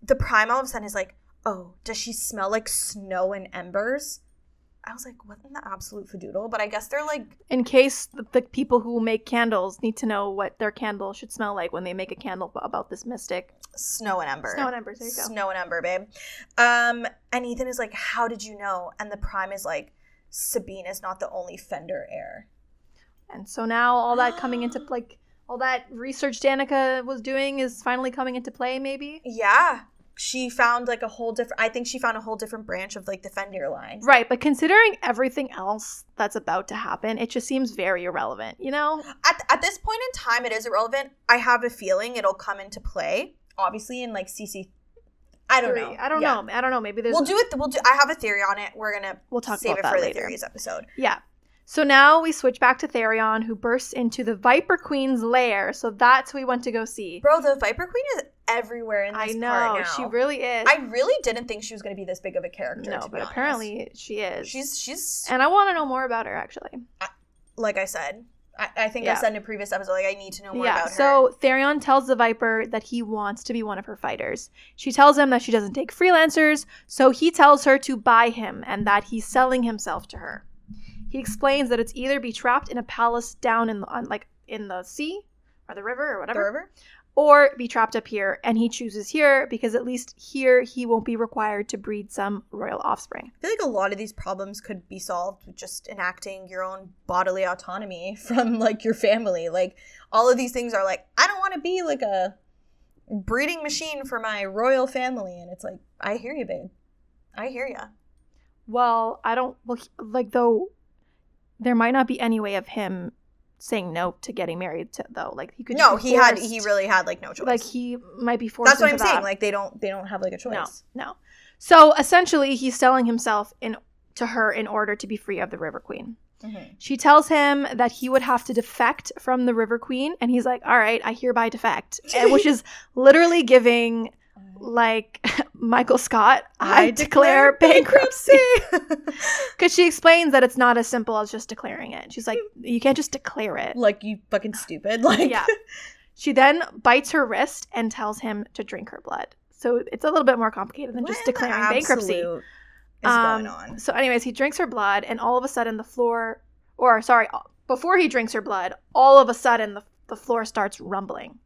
the Prime all of a sudden is like, oh, does she smell like snow and embers? I was like, what in the absolute fadoodle? But I guess they're like... In case the, the people who make candles need to know what their candle should smell like when they make a candle about this mystic. Snow and ember. Snow and ember, there you go. Snow and ember, babe. Um, and Ithan is like, how did you know? And the Prime is like, Sabine is not the only Fendyr heir. And so now all that coming into... like all that research Danica was doing is finally coming into play, maybe? Yeah. She found, like, a whole different... I think she found a whole different branch of, like, the Fendyr line. Right, but considering everything else that's about to happen, it just seems very irrelevant, you know? At at this point in time, it is irrelevant. I have a feeling it'll come into play, obviously, in, like, C C... I don't Three. know. I don't yeah. know. I don't know. Maybe there's... We'll do it... We'll do... I have a theory on it. We're gonna we'll talk save about it for the later. theories episode. Yeah. So now we switch back to Tharion, who bursts into the Viper Queen's lair. So that's who we went to go see. Bro, the Viper Queen is everywhere in this I know, part now. She really is. I really didn't think she was going to be this big of a character, no, to be but honest. Apparently she is. She's... she's. And I want to know more about her, actually. I, like I said. I, I think yeah. I said in a previous episode, like, I need to know more yeah, about her. So Tharion tells the Viper that he wants to be one of her fighters. She tells him that she doesn't take freelancers, so he tells her to buy him and that he's selling himself to her. He explains that it's either be trapped in a palace down in the, on, like, in the sea or the river or whatever, the river. or be trapped up here. And he chooses here because at least here he won't be required to breed some royal offspring. I feel like a lot of these problems could be solved with just enacting your own bodily autonomy from, like, your family. Like, all of these things are like, I don't want to be like a breeding machine for my royal family. And it's like, I hear you, babe. I hear you. Well, I don't, well, like, though... There might not be any way of him saying no to getting married, to, though. Like, he could. No, he had. He really had, like, no choice. Like, he might be forced. That's what I'm that. saying. Like, they don't. They don't have, like, a choice. No, no. So essentially, he's selling himself in to her in order to be free of the River Queen. Mm-hmm. She tells him that he would have to defect from the River Queen, and he's like, "All right, I hereby defect," which is literally giving. Like Michael Scott, I, I declare, declare bankruptcy. Because she explains that it's not as simple as just declaring it. She's like, you can't just declare it. Like, you fucking stupid. Like, yeah. She then bites her wrist and tells him to drink her blood. So it's a little bit more complicated than what just declaring bankruptcy. is um, going on. So anyways, he drinks her blood, and all of a sudden the floor, or sorry, before he drinks her blood, all of a sudden the, the floor starts rumbling.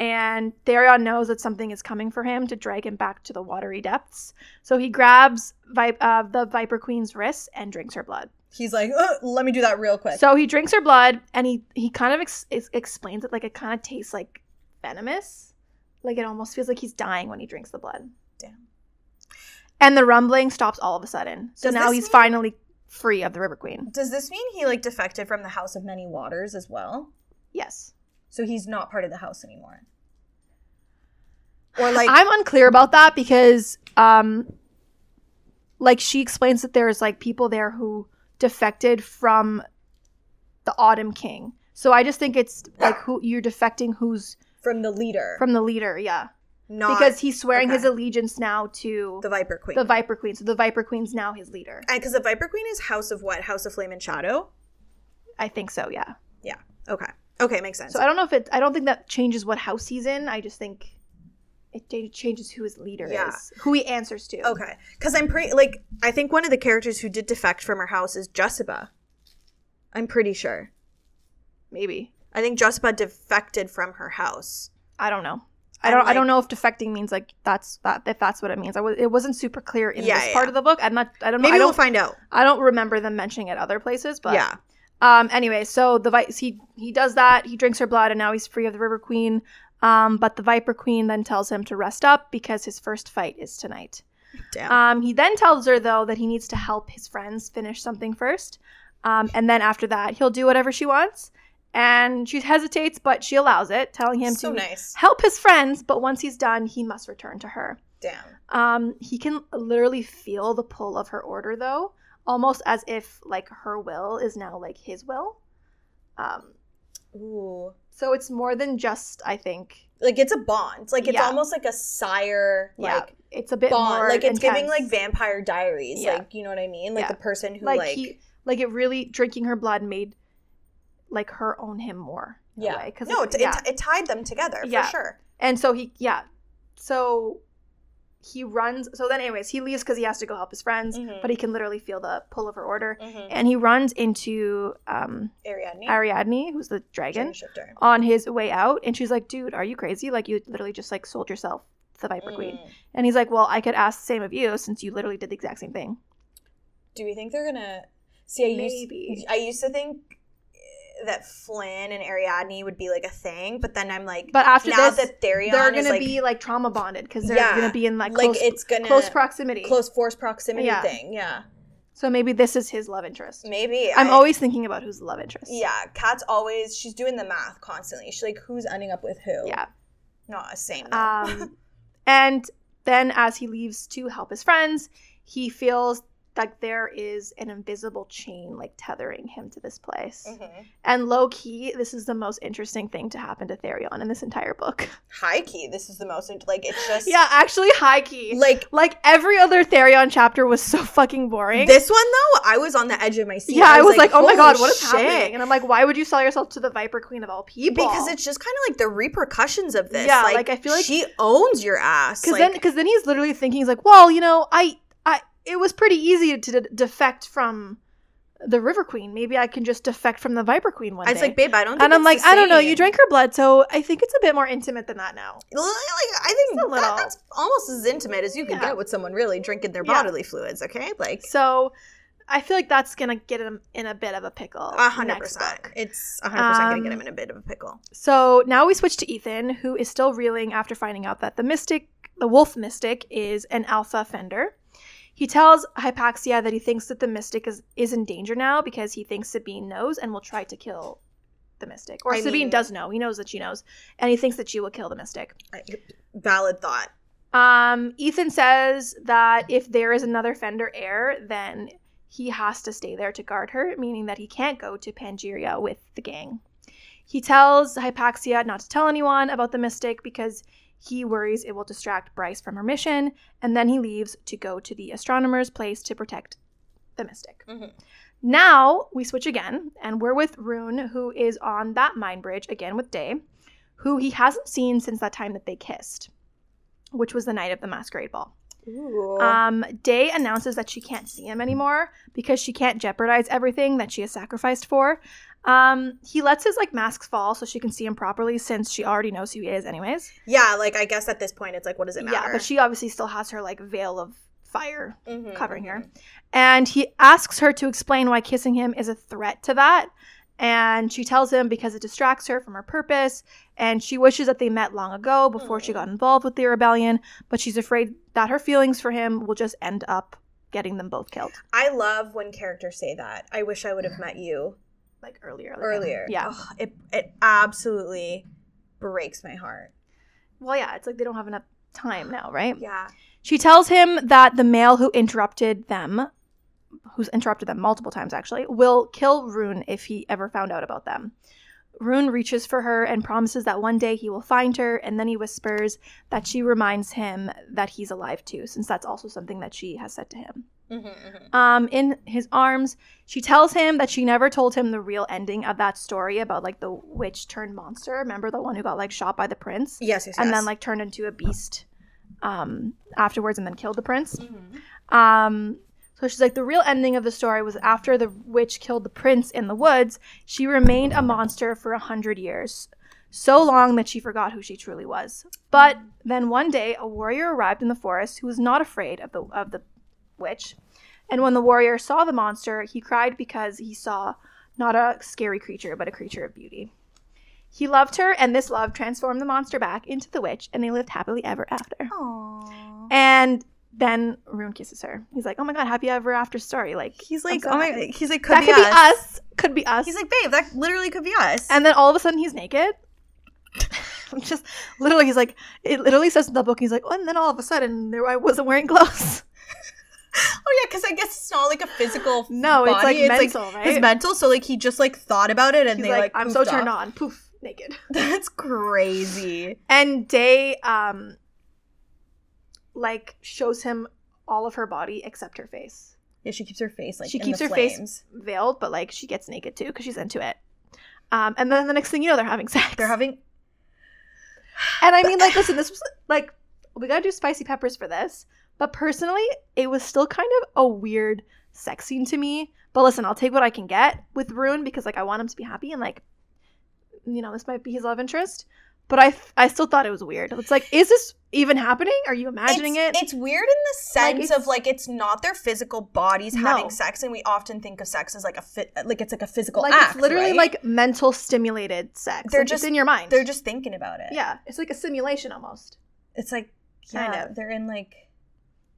And Tharion knows that something is coming for him to drag him back to the watery depths. So he grabs Vi- uh, the Viper Queen's wrist and drinks her blood. He's like, oh, let me do that real quick. So he drinks her blood, and he, he kind of ex- ex- explains it like it kind of tastes like venomous. Like it almost feels like he's dying when he drinks the blood. Damn. And the rumbling stops all of a sudden. So Does now he's mean- finally free of the River Queen. Does this mean he like defected from the House of Many Waters as well? Yes. So he's not part of the house anymore. Or like I'm unclear about that because um like she explains that there's like people there who defected from the Autumn King. So I just think it's like who you're defecting who's from the leader. From the leader, yeah. Not, because he's swearing okay. his allegiance now to the Viper Queen. The Viper Queen. So the Viper Queen's now his leader. And because the Viper Queen is House of what? House of Flame and Shadow? I think so, yeah. Yeah. Okay. Okay, makes sense. So I don't know if it, I don't think that changes what house he's in. I just think it changes who his leader yeah. is, who he answers to. Okay. Because I'm pretty, like, I think one of the characters who did defect from her house is Jessica. I'm pretty sure. Maybe. I think Jessica defected from her house. I don't know. I don't, like, I don't know if defecting means like that's that if that's what it means. I was, it wasn't super clear in yeah, this yeah. part of the book. I'm not, I don't know. Maybe I don't, we'll find out. I don't remember them mentioning it other places, but. Yeah. Um, anyway, so the vi- he, he does that. He drinks her blood, and now he's free of the River Queen. Um, but the Viper Queen then tells him to rest up because his first fight is tonight. Damn. Um, he then tells her, though, that he needs to help his friends finish something first. Um, and then after that, he'll do whatever she wants. And she hesitates, but she allows it, telling him so to nice. help his friends. But once he's done, he must return to her. Damn. Um, he can literally feel the pull of her order, though. Almost as if, like, her will is now, like, his will. Um, Ooh. So it's more than just, I think. Like, it's a bond. Like, it's yeah. almost like a sire, like, yeah. it's a bit bond. More like, it's intense. Giving, like, Vampire Diaries. Yeah. Like, you know what I mean? Like, yeah. the person who, like. Like, he, like, it really, drinking her blood made, like, her own him more. Yeah. No, it, yeah. It, it tied them together, yeah. for sure. And so he, yeah. So. He runs, so then anyways, he leaves because he has to go help his friends, mm-hmm. but he can literally feel the pull of her order. Mm-hmm. And he runs into um, Ariadne. Ariadne, who's the dragon, on his way out. And she's like, dude, are you crazy? Like, you literally just, like, sold yourself to the Viper mm. Queen. And he's like, well, I could ask the same of you since you literally did the exact same thing. Do we think they're going to... See, I Maybe. Used, I used to think... that Flynn and Ariadne would be like a thing, but then I'm like, but after now this, that Tharion they're gonna is like, be like trauma bonded because they're yeah, gonna be in like close, like it's gonna, close proximity, close force proximity yeah. thing. Yeah. So maybe this is his love interest. Maybe I'm I, always thinking about who's the love interest. Yeah, Kat's always she's doing the math constantly. She's like, who's ending up with who? Yeah, not a same. Um, and then as he leaves to help his friends, he feels. Like, there is an invisible chain, like, tethering him to this place. Mm-hmm. And low-key, this is the most interesting thing to happen to Tharion in this entire book. High-key, this is the most, like, it's just... Yeah, actually, high-key. Like, like every other Tharion chapter was so fucking boring. This one, though, I was on the edge of my seat. Yeah, I was, I was like, like, oh my god, what is shit. happening? And I'm like, why would you sell yourself to the Viper Queen of all people? Because it's just kind of, like, the repercussions of this. Yeah, like, like I feel like... She owns your ass. Because like... then, then he's literally thinking, he's like, well, you know, I... It was pretty easy to de- defect from the River Queen. Maybe I can just defect from the Viper Queen one day. I was like, babe, I don't think And I'm like, I don't know. You drank her blood, so I think it's a bit more intimate than that now. Like, I think that, that's almost as intimate as you can yeah. get with someone really drinking their bodily yeah. fluids, okay? Like, so I feel like that's going to get him in a bit of a pickle. one hundred percent. It's one hundred percent um, going to get him in a bit of a pickle. So now we switch to Ithan, who is still reeling after finding out that the mystic, the wolf mystic is an alpha Fendyr. He tells Hypaxia that he thinks that the mystic is, is in danger now because he thinks Sabine knows and will try to kill the mystic. Or I Sabine mean, does know. He knows that she knows. And he thinks that she will kill the mystic. Valid thought. Um, Ithan says that if there is another Fendyr heir, then he has to stay there to guard her, meaning that he can't go to Pangeria with the gang. He tells Hypaxia not to tell anyone about the mystic because... He worries it will distract Bryce from her mission, and then he leaves to go to the astronomer's place to protect the mystic. Mm-hmm. Now, we switch again, and we're with Ruhn, who is on that mind bridge, again with Day, who he hasn't seen since that time that they kissed, which was the night of the masquerade ball. Ooh. Um, Day announces that she can't see him anymore because she can't jeopardize everything that she has sacrificed for. Um, he lets his, like, masks fall so she can see him properly since she already knows who he is anyways. Yeah, like, I guess at this point it's like, what does it matter? Yeah, but she obviously still has her, like, veil of fire mm-hmm, covering mm-hmm. her. And he asks her to explain why kissing him is a threat to that. And she tells him because it distracts her from her purpose, and she wishes that they met long ago before mm. she got involved with the rebellion, but she's afraid that her feelings for him will just end up getting them both killed. I love when characters say that. I wish I would have met you. Like earlier. Like earlier. Like, yeah. Oh, it, it absolutely breaks my heart. Well, yeah, it's like they don't have enough time now, right? Yeah. She tells him that the male who interrupted them... who's interrupted them multiple times, actually, will kill Ruhn if he ever found out about them. Ruhn reaches for her and promises that one day he will find her, and then he whispers that she reminds him that he's alive too, since that's also something that she has said to him. Mm-hmm, mm-hmm. Um, in his arms, she tells him that she never told him the real ending of that story about, like, the witch turned monster. Remember the one who got, like, shot by the prince? Yes, yes, And yes. then, like, turned into a beast um, afterwards and then killed the prince. Mm-hmm. Um... So she's like, the real ending of the story was after the witch killed the prince in the woods, she remained a monster for a hundred years. So long that she forgot who she truly was. But then one day, a warrior arrived in the forest who was not afraid of the of the witch. And when the warrior saw the monster, he cried because he saw not a scary creature, but a creature of beauty. He loved her, and this love transformed the monster back into the witch, and they lived happily ever after. Aww. And... then Ruhn kisses her. He's like, "Oh my god, happy ever after story." Like he's like, so "Oh my," happy. he's like, "Could that be could us. be us, could be us." He's like, "Babe, that literally could be us." And then all of a sudden, he's naked. Just literally, he's like, it literally says in the book. He's like, "Oh," and then all of a sudden, there I wasn't wearing clothes. Oh yeah, because I guess it's not like a physical. No, body. it's like it's mental, like, right? It's mental. So like he just like thought about it, and he's they like, like "I'm so turned up. on." Poof, naked. That's crazy. And Day, um. like shows him all of her body except her face. Yeah, she keeps her face like she in keeps the her flames. face veiled, but like she gets naked too because she's into it. Um, and then the next thing you know, they're having sex. They're having. And I mean, like, listen, this was like we gotta do spicy peppers for this, but personally, it was still kind of a weird sex scene to me. But listen, I'll take what I can get with Ruhn because like I want him to be happy and like, you know, this might be his love interest. But I, I still thought it was weird. It's like, is this even happening? Are you imagining it's, it? It's weird in the sense like of like it's not their physical bodies no. having sex, and we often think of sex as like a fi- like it's like a physical like act. It's literally right? like mental stimulated sex. They're like just it's in your mind. They're just thinking about it. Yeah, it's like a simulation almost. It's like kind yeah. of they're in like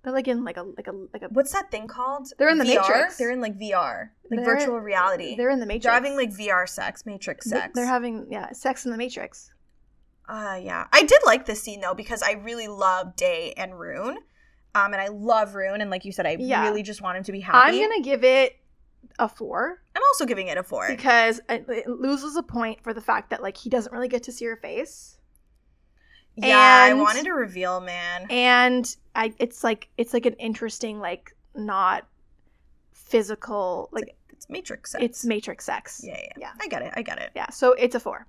they're like in like a like a like a what's that thing called? They're in the V R? Matrix. They're in like V R, like they're, virtual reality. They're in the Matrix. They're having like V R sex, Matrix sex. They're having yeah sex in the Matrix. Uh, yeah. I did like this scene, though, because I really love Day and Ruhn. Um, and I love Ruhn. And like you said, I yeah. really just want him to be happy. I'm going to give it a four. I'm also giving it a four. Because it loses a point for the fact that, like, he doesn't really get to see her face. Yeah, and, I wanted a reveal, man. And I, it's, like, it's, like, an interesting, like, not physical, like... It's Matrix sex. It's Matrix sex. Yeah, yeah. yeah. I get it. I get it. Yeah, so it's a four.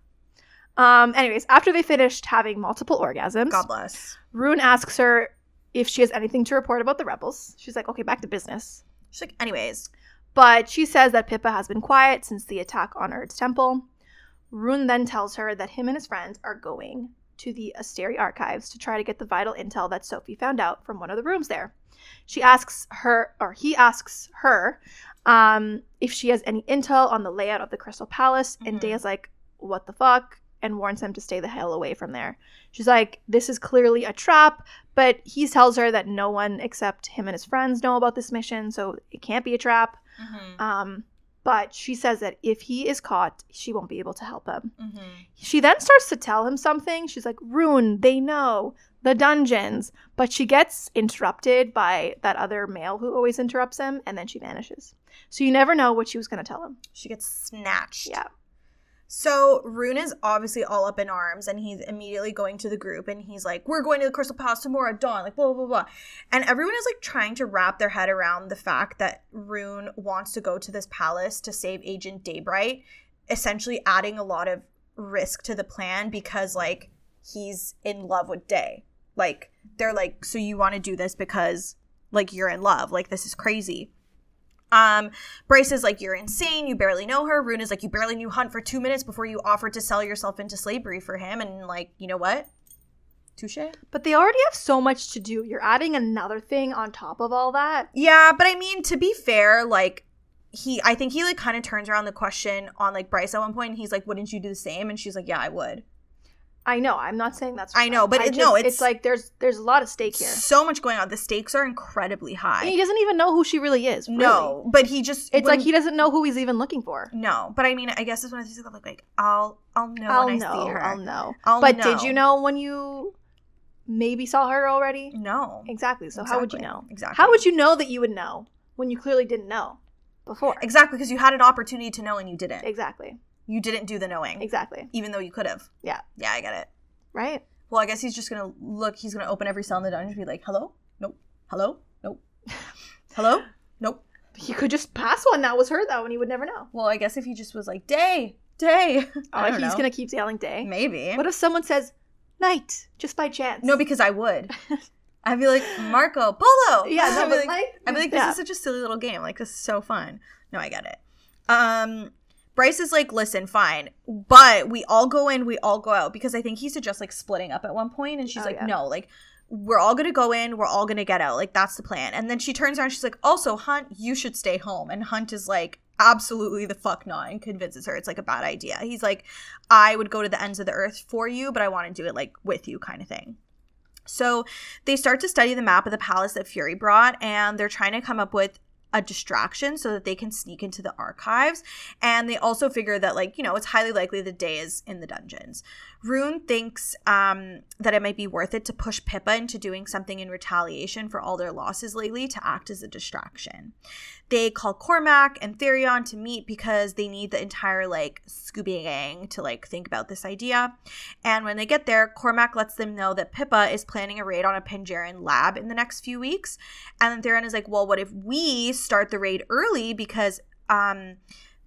Um, anyways, after they finished having multiple orgasms, God bless. Ruhn asks her if she has anything to report about the rebels. She's like, okay, back to business. She's like, anyways. But she says that Pippa has been quiet since the attack on Erd's temple. Ruhn then tells her that him and his friends are going to the Asteri archives to try to get the vital intel that Sophie found out from one of the rooms there. She asks her, or he asks her, um, if she has any intel on the layout of the Crystal Palace, mm-hmm. and Daya's like, what the fuck? And warns him to stay the hell away from there. She's like, this is clearly a trap, but he tells her that no one except him and his friends know about this mission, so it can't be a trap. Mm-hmm. Um, but she says that if he is caught, she won't be able to help him. Mm-hmm. She then starts to tell him something. She's like, Ruhn, they know, the dungeons. But she gets interrupted by that other male who always interrupts him, and then she vanishes. So you never know what she was going to tell him. She gets snatched. Yeah. So Ruhn is obviously all up in arms, and he's immediately going to the group, and he's like, we're going to the Crystal Palace tomorrow at dawn, like blah, blah, blah, blah. And everyone is like trying to wrap their head around the fact that Ruhn wants to go to this palace to save Agent Daybright, essentially adding a lot of risk to the plan because like he's in love with Day. Like, they're like, so you want to do this because, like, you're in love. Like, this is crazy. Um, Bryce is like, you're insane. You barely know her. Ruhn is like, you barely knew Hunt for two minutes before you offered to sell yourself into slavery for him. And, like, you know what? Touche. But they already have so much to do. You're adding another thing on top of all that. Yeah, but I mean, to be fair, like, he, I think he, like, kind of turns around the question on, like, Bryce at one point, and he's like, wouldn't you do the same? And she's like, yeah, I would. I know. I'm not saying that's right. I know, but I it, just, no, it's, it's like there's there's a lot of stake here. So much going on. The stakes are incredibly high. And he doesn't even know who she really is. Really. No, but he just it's like he doesn't know who he's even looking for. No, but I mean, I guess it's one of these things like, like I'll I'll know I'll when know, I see her. I'll know. I'll but know. Did you know when you maybe saw her already? No. Exactly. So exactly. How would you know? Exactly. How would you know that you would know when you clearly didn't know before? Exactly, because you had an opportunity to know and you didn't. Exactly. You didn't do the knowing. Exactly. Even though you could have. Yeah. Yeah, I get it. Right. Well, I guess he's just going to look. He's going to open every cell in the dungeon and be like, hello? Nope. Hello? Nope. Hello? Nope. He could just pass one that was her, though, and he would never know. Well, I guess if he just was like, day, day. I don't know. He's going to keep yelling day. Maybe. What if someone says night just by chance? No, because I would. I'd be like, Marco Polo. Yeah. I'd be like, like, I'd be like this yeah. is such a silly little game. Like, this is so fun. No, I get it. Um... Bryce is like, listen, fine, but we all go in, we all go out, because I think he suggests like splitting up at one point, and she's oh, like, yeah. no, like, we're all going to go in, we're all going to get out, like, that's the plan. And then she turns around, she's like, also, Hunt, you should stay home. And Hunt is like, absolutely the fuck not, and convinces her it's like a bad idea. He's like, I would go to the ends of the earth for you, but I want to do it like with you kind of thing. So they start to study the map of the palace that Fury brought, and they're trying to come up with a distraction so that they can sneak into the archives. And they also figure that, like, you know, it's highly likely that Day is in the dungeons. Ruhn thinks um, that it might be worth it to push Pippa into doing something in retaliation for all their losses lately to act as a distraction. They call Cormac and Tharion to meet because they need the entire, like, Scooby gang to, like, think about this idea. And when they get there, Cormac lets them know that Pippa is planning a raid on a Pangeran lab in the next few weeks. And then Tharion is like, well, what if we start the raid early, because um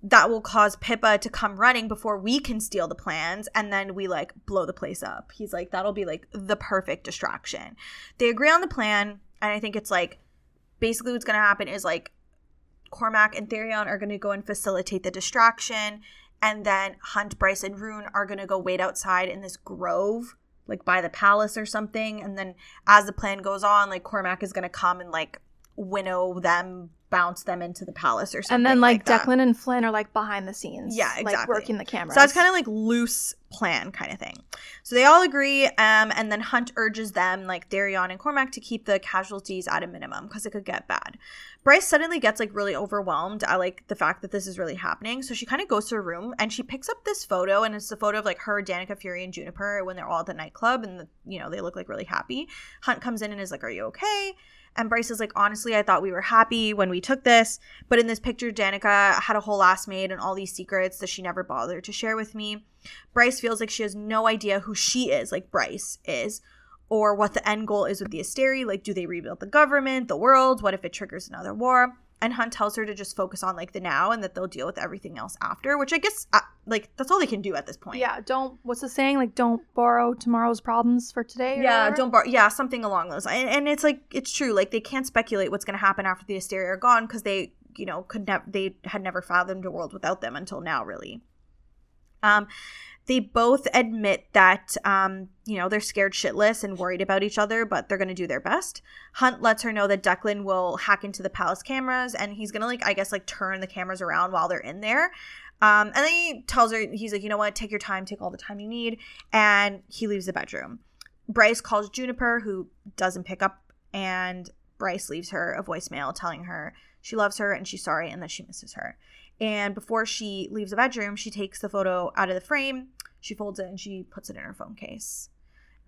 that will cause Pippa to come running before we can steal the plans, and then we like blow the place up. He's like, that'll be like the perfect distraction. They agree on the plan, and I think it's like basically what's going to happen is like Cormac and Tharion are going to go and facilitate the distraction, and then Hunt, Bryce, and Ruhn are going to go wait outside in this grove like by the palace or something, and then as the plan goes on, like Cormac is going to come and like winnow them, bounce them into the palace or something. And then like, like Declan and Flynn are like behind the scenes. Yeah, exactly. Like working the cameras. So that's kind of like loose plan kind of thing. So they all agree. Um, and then Hunt urges them, like Tharion and Cormac, to keep the casualties at a minimum because it could get bad. Bryce suddenly gets like really overwhelmed at like the fact that this is really happening. So she kind of goes to her room and she picks up this photo, and it's the photo of like her, Danica, Fury, and Juniper when they're all at the nightclub, and the, you know, they look like really happy. Hunt comes in and is like, are you okay? And Bryce is like, honestly, I thought we were happy when we took this. But in this picture, Danica had a whole ass maid and all these secrets that she never bothered to share with me. Bryce feels like she has no idea who she is, like Bryce is, or what the end goal is with the Asteri. Like, do they rebuild the government, the world? What if it triggers another war? And Hunt tells her to just focus on, like, the now, and that they'll deal with everything else after, which I guess, uh, like, that's all they can do at this point. Yeah, don't, what's the saying? Like, don't borrow tomorrow's problems for today? Or yeah, whatever. don't borrow, yeah, something along those lines. And, and it's, like, it's true. Like, they can't speculate what's going to happen after the Asteri are gone, because they, you know, could never, they had never fathomed a world without them until now, really. Um, they both admit that, um, you know, they're scared shitless and worried about each other, but they're going to do their best. Hunt lets her know that Declan will hack into the palace cameras, and he's going to, like, I guess, like, turn the cameras around while they're in there. Um, and then he tells her, he's like, you know what, take your time, take all the time you need. And he leaves the bedroom. Bryce calls Juniper, who doesn't pick up, and Bryce leaves her a voicemail telling her she loves her and she's sorry and that she misses her. And before she leaves the bedroom, she takes the photo out of the frame, she folds it, and she puts it in her phone case.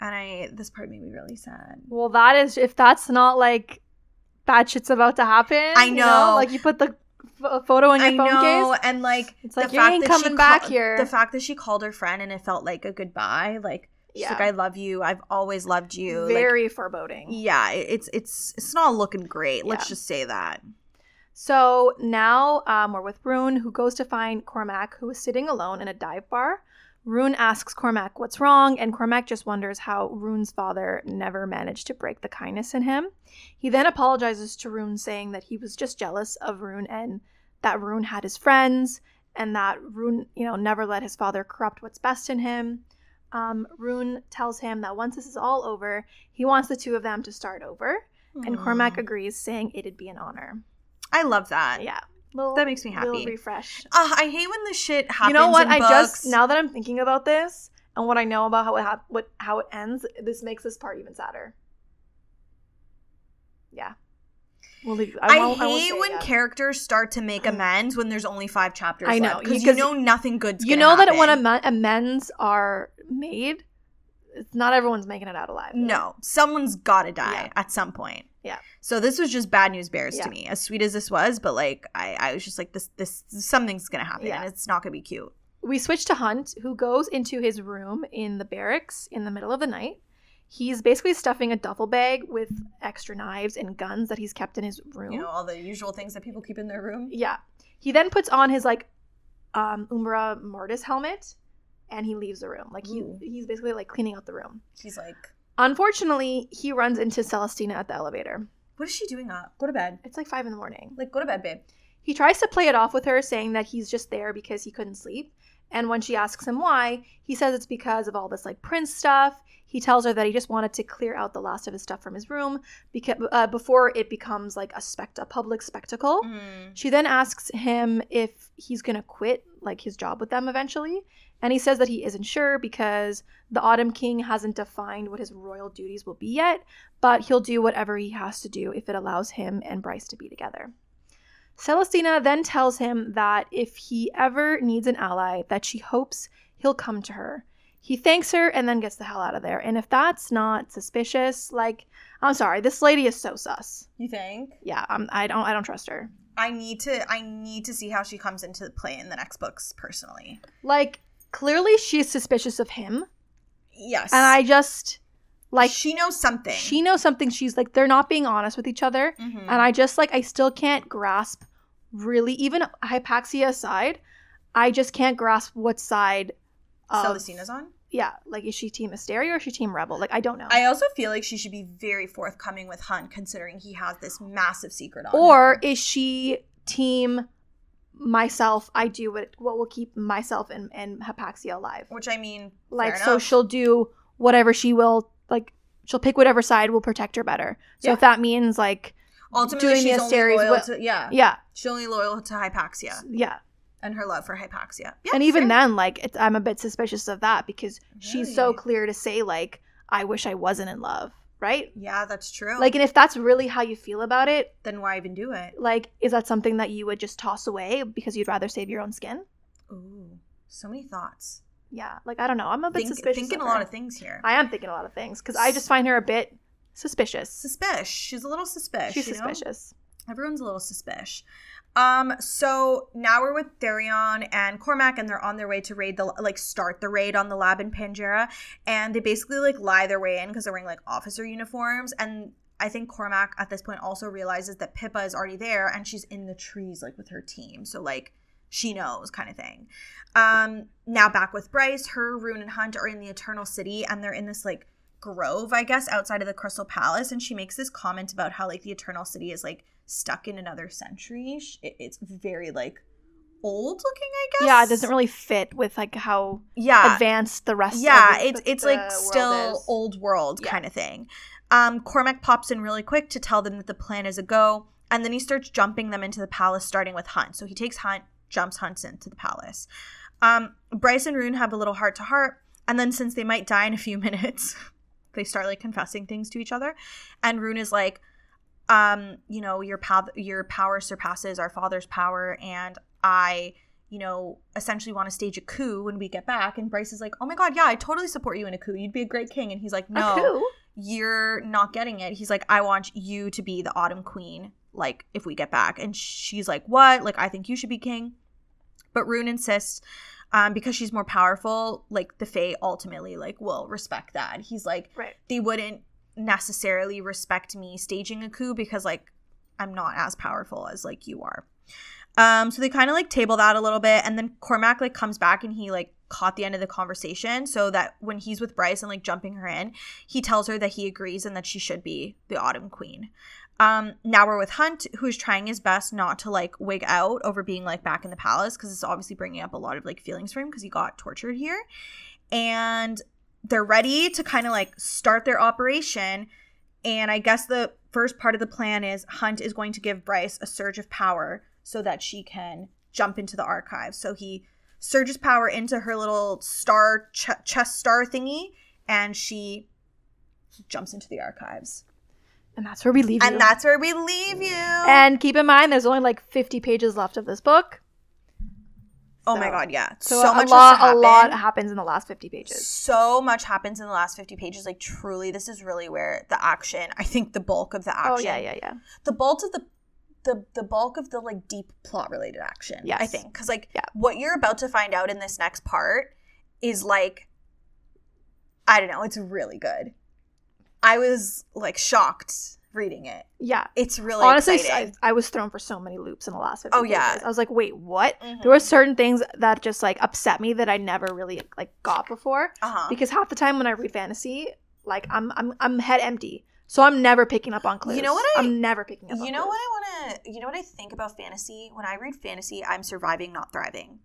And I, this part made me really sad. Well, that is, if that's not like bad shit's about to happen. I know. You know? Like, you put the f- photo in your I phone know. case. I know, and like, it's like, the you fact ain't that coming she back ca- here. The fact that she called her friend and it felt like a goodbye, like, yeah. She's like, I love you. I've always loved you. Very like, foreboding. Yeah, it's, it's, it's not looking great. Yeah. Let's just say that. So now um, we're with Ruhn, who goes to find Cormac, who is sitting alone in a dive bar. Ruhn asks Cormac what's wrong, and Cormac just wonders how Rune's father never managed to break the kindness in him. He then apologizes to Ruhn, saying that he was just jealous of Ruhn and that Ruhn had his friends, and that Ruhn, you know, never let his father corrupt what's best in him. Um, Ruhn tells him that once this is all over, he wants the two of them to start over. Mm. And Cormac agrees, saying it'd be an honor. I love that. Yeah. Little, that makes me happy. Little refresh. Uh, I hate when this shit happens. You know what? In I books. Just, now that I'm thinking about this and what I know about how it, ha- what, how it ends, this makes this part even sadder. Yeah. We'll leave, I, I hate I when yet. characters start to make amends when there's only five chapters I know, left. Because you know nothing good's going to happen. You know that when am- amends are made, not everyone's making it out alive. Though. No. Someone's got to die yeah. at some point. Yeah. So this was just bad news bears yeah. to me. As sweet as this was, but like I, I was just like, this, this, something's going to happen yeah. and it's not going to be cute. We switch to Hunt, who goes into his room in the barracks in the middle of the night. He's basically stuffing a duffel bag with extra knives and guns that he's kept in his room. You know, all the usual things that people keep in their room. Yeah. He then puts on his, like, um, Umbra Mortis helmet, and he leaves the room. Like, he Ooh. he's basically, like, cleaning out the room. He's like... Unfortunately, he runs into Celestina at the elevator. What is she doing up? Go to bed. It's, like, five in the morning. Like, go to bed, babe. He tries to play it off with her, saying that he's just there because he couldn't sleep. And when she asks him why, he says it's because of all this, like, prince stuff. He tells her that he just wanted to clear out the last of his stuff from his room because uh, before it becomes like a, spect- a public spectacle. Mm. She then asks him if he's going to quit like his job with them eventually. And he says that he isn't sure because the Autumn King hasn't defined what his royal duties will be yet, but he'll do whatever he has to do if it allows him and Bryce to be together. Celestina then tells him that if he ever needs an ally, that she hopes he'll come to her. He thanks her and then gets the hell out of there. And if that's not suspicious, like, I'm sorry, this lady is so sus. You think? Yeah, um, I don't I don't trust her. I need to I need to see how she comes into play in the next books personally. Like, clearly she's suspicious of him. Yes. And I just, like... She knows something. She knows something. She's like, they're not being honest with each other. Mm-hmm. And I just, like, I still can't grasp really, even Hypaxia aside, I just can't grasp what side... Of, Celestina's on? Yeah, like is she team Asteri or is she team Rebel? Like I don't know. I also feel like she should be very forthcoming with Hunt considering he has this massive secret on Or him. Is she team myself, I do what what will keep myself and, and Hypaxia alive? Which I mean, like so she'll do whatever she will, like she'll pick whatever side will protect her better. So yeah. if that means like ultimately doing she's the Asteri's only loyal will, to yeah. Yeah. She's only loyal to Hypaxia. Yeah. And her love for Hypaxia. Yeah, and even fair. then, like, it's, I'm a bit suspicious of that because really? she's so clear to say, like, I wish I wasn't in love, right? Yeah, that's true. Like, and if that's really how you feel about it. Then why even do it? Like, is that something that you would just toss away because you'd rather save your own skin? Ooh, so many thoughts. Yeah, like, I don't know. I'm a bit Think, suspicious Thinking of her. a lot of things here. I am thinking a lot of things because I just find her a bit suspicious. Suspicious. She's a little suspicious. She's suspicious. Know? Everyone's a little suspicious. Um, so now we're with Tharion and Cormac and they're on their way to raid the, like start the raid on the lab in Panjera. And they basically like lie their way in because they're wearing like officer uniforms. And I think Cormac at this point also realizes that Pippa is already there and she's in the trees, like with her team. So like she knows kind of thing. Um, now back with Bryce, her, Ruhn and Hunt are in the Eternal City and they're in this like grove, I guess, outside of the Crystal Palace. And she makes this comment about how like the Eternal City is like stuck in another century. It's very like old looking, I guess. Yeah, it doesn't really fit with like how yeah. advanced the rest yeah, of the, it's, it's the like world still is. Old world yeah. kind of thing. Um, Cormac pops in really quick to tell them that the plan is a go, and then he starts jumping them into the palace, starting with Hunt. So he takes Hunt, jumps Hunt into the palace. Um, Bryce and Ruhn have a little heart to heart, and then since they might die in a few minutes, they start like confessing things to each other, and Ruhn is like, Um, you know, your path, your power surpasses our father's power, and I, you know, essentially want to stage a coup when we get back. And Bryce is like, oh my God, yeah, I totally support you in a coup. You'd be a great king. And he's like, no, you're not getting it. He's like, I want you to be the Autumn Queen, like, if we get back. And she's like, what? Like, I think you should be king. But Ruhn insists, um, because she's more powerful, like, the Fae ultimately, like, will respect that. He's like, right. they wouldn't necessarily respect me staging a coup because like I'm not as powerful as like you are. Um so they kind of like table that a little bit, and then Cormac like comes back and he like caught the end of the conversation, so that when he's with Bryce and like jumping her in, he tells her that he agrees and that she should be the Autumn Queen. Um, now we're with Hunt, who's trying his best not to like wig out over being like back in the palace, because it's obviously bringing up a lot of like feelings for him because he got tortured here. And they're ready to kind of like start their operation. And I guess the first part of the plan is Hunt is going to give Bryce a surge of power so that she can jump into the archives. So he surges power into her little star ch- chest star thingy, and she jumps into the archives. And that's where we leave you. And that's where we leave you. And keep in mind, there's only like fifty pages left of this book. So, oh my God, yeah. So, so a much lot, a lot happens in the last fifty pages. So much happens in the last fifty pages. Like, truly, this is really where the action, I think the bulk of the action. Oh, yeah, yeah, yeah. The bulk of the, the, the bulk of the, like, deep plot-related action, yes. I think. Because, like, yeah. what you're about to find out in this next part is, like, I don't know, it's really good. I was, like, shocked reading it. Yeah. It's really honestly, exciting. I, I was thrown for so many loops in the last fifty oh, yeah. pages. I was like, wait, what? Mm-hmm. There were certain things that just like upset me that I never really like got before. Uh-huh. Because half the time when I read fantasy, like I'm I'm I'm head empty. So I'm never picking up on clues. You know what I, I'm never picking up on clues. You know what I want to, you know what I think about fantasy? When I read fantasy, I'm surviving, not thriving.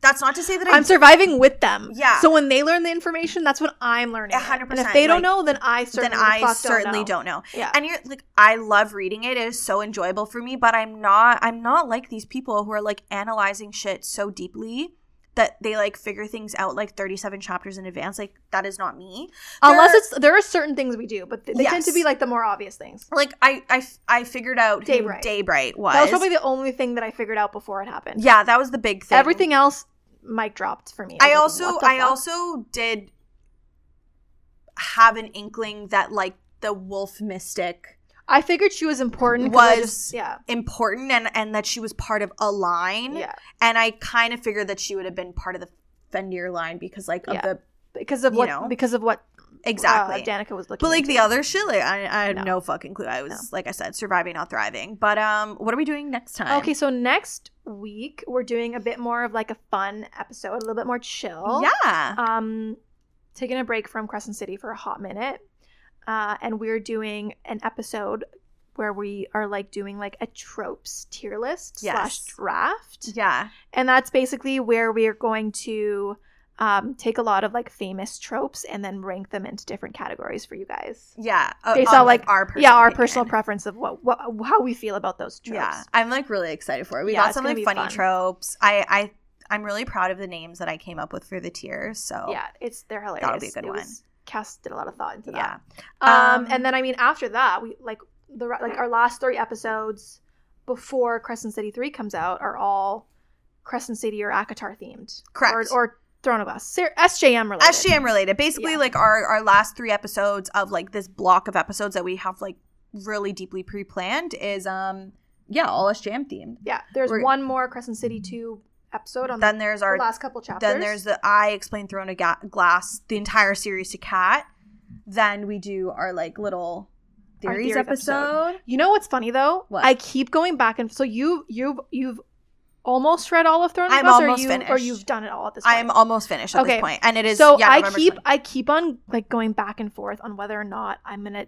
That's not to say that I I'm surviving with them. Yeah. So when they learn the information, that's what I'm learning. one hundred percent. And if they don't like, know, then I certainly, then I certainly don't know. don't know. Yeah. And you're like, I love reading it. It is so enjoyable for me, but I'm not, I'm not like these people who are like analyzing shit so deeply that they like figure things out like thirty-seven chapters in advance. Like, that is not me. There Unless are, it's there are certain things we do, but th- they yes. tend to be like the more obvious things. Like I I, I figured out Day who Bright. Daybright was. That was probably the only thing that I figured out before it happened. Yeah, that was the big thing. Everything else, mic dropped for me. I, I also I also did have an inkling that like the wolf mystic. I figured she was important. Was just, yeah. important and, and that she was part of a line. Yeah. And I kind of figured that she would have been part of the Fendyr line because like of yeah. the because of what know. because of what exactly uh, Danica was looking. But like into. the other shit, like I, I had no. no fucking clue. I was no. like I said, surviving, not thriving. But um, what are we doing next time? Okay, so next week we're doing a bit more of like a fun episode, a little bit more chill. Yeah. Um, taking a break from Crescent City for a hot minute. Uh, and we're doing an episode where we are like doing like a tropes tier list yes. slash draft. Yeah. And that's basically where we are going to um, take a lot of like famous tropes and then rank them into different categories for you guys. Yeah. Based on, on like our personal yeah, our opinion. personal preference of what, what how we feel about those tropes. Yeah. I'm like really excited for it. We yeah, got some like funny fun. tropes. I, I, I'm really proud of the names that I came up with for the tiers. So yeah, it's they're hilarious. That'll be a good it one. Was, Cass did a lot of thought into that. Yeah. Um, um, and then, I mean, after that, we like the like our last three episodes before Crescent City three comes out are all Crescent City or ACOTAR themed. Correct. Or, or Throne of Glass. S J M related. S J M related. Basically, yeah. like, our, our last three episodes of, like, this block of episodes that we have, like, really deeply pre-planned is, um yeah, all S J M themed. Yeah. There's We're, one more Crescent City two episode on then the, there's our the last couple chapters. Then there's the I explain Throne of Ga- Glass, the entire series to Kat. Then we do our like little theories, theories episode. episode. You know what's funny though? What? I keep going back and so you you you've almost read all of Throne of I'm Glass, almost or you finished. or you've done it all at this point. I'm almost finished at okay. this point, and it is so yeah, I keep twentieth. I keep on like going back and forth on whether or not I'm gonna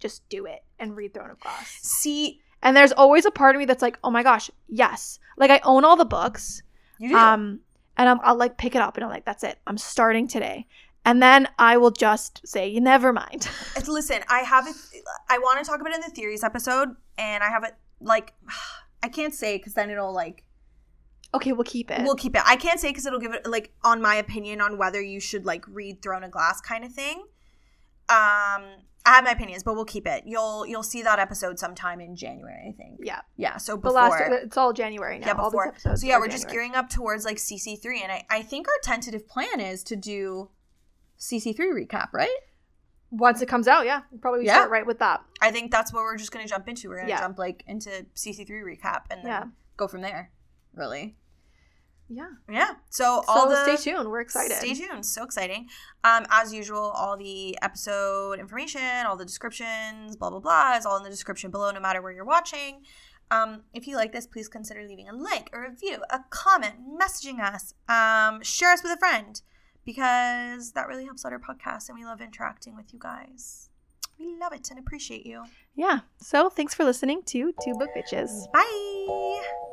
just do it and read Throne of Glass. See, and there's always a part of me that's like, oh my gosh, yes, like I own all the books. You do. Um, and I'm, I'll like pick it up and I'm like, that's it. I'm starting today. And then I will just say, you never mind. Listen, I have it. I want to talk about it in the theories episode and I have it like, I can't say because then it'll like. Okay, we'll keep it. We'll keep it. I can't say because it'll give it like on my opinion on whether you should like read Throne of Glass kind of thing. Um, I have my opinions, but we'll keep it. You'll you'll see that episode sometime in January, I think. Yeah. Yeah, so before. The last, it's all January now. Yeah, before. All these episodes so yeah, we're January. just gearing up towards like C C three. And I, I think our tentative plan is to do C C three recap, right? Once it comes out, yeah. We'll probably yeah. start right with that. I think that's what we're just going to jump into. We're going to yeah. jump like into C C three recap and then yeah. go from there, really. Yeah. Yeah. So, so all the stay tuned. We're excited. Stay tuned. So exciting. Um, as usual, all the episode information, all the descriptions, blah, blah, blah is all in the description below no matter where you're watching. Um, if you like this, please consider leaving a like, a review, a comment, messaging us, um, share us with a friend, because that really helps out our podcast, and we love interacting with you guys. We love it and appreciate you. Yeah. So thanks for listening to Two Book Bitches. Bye.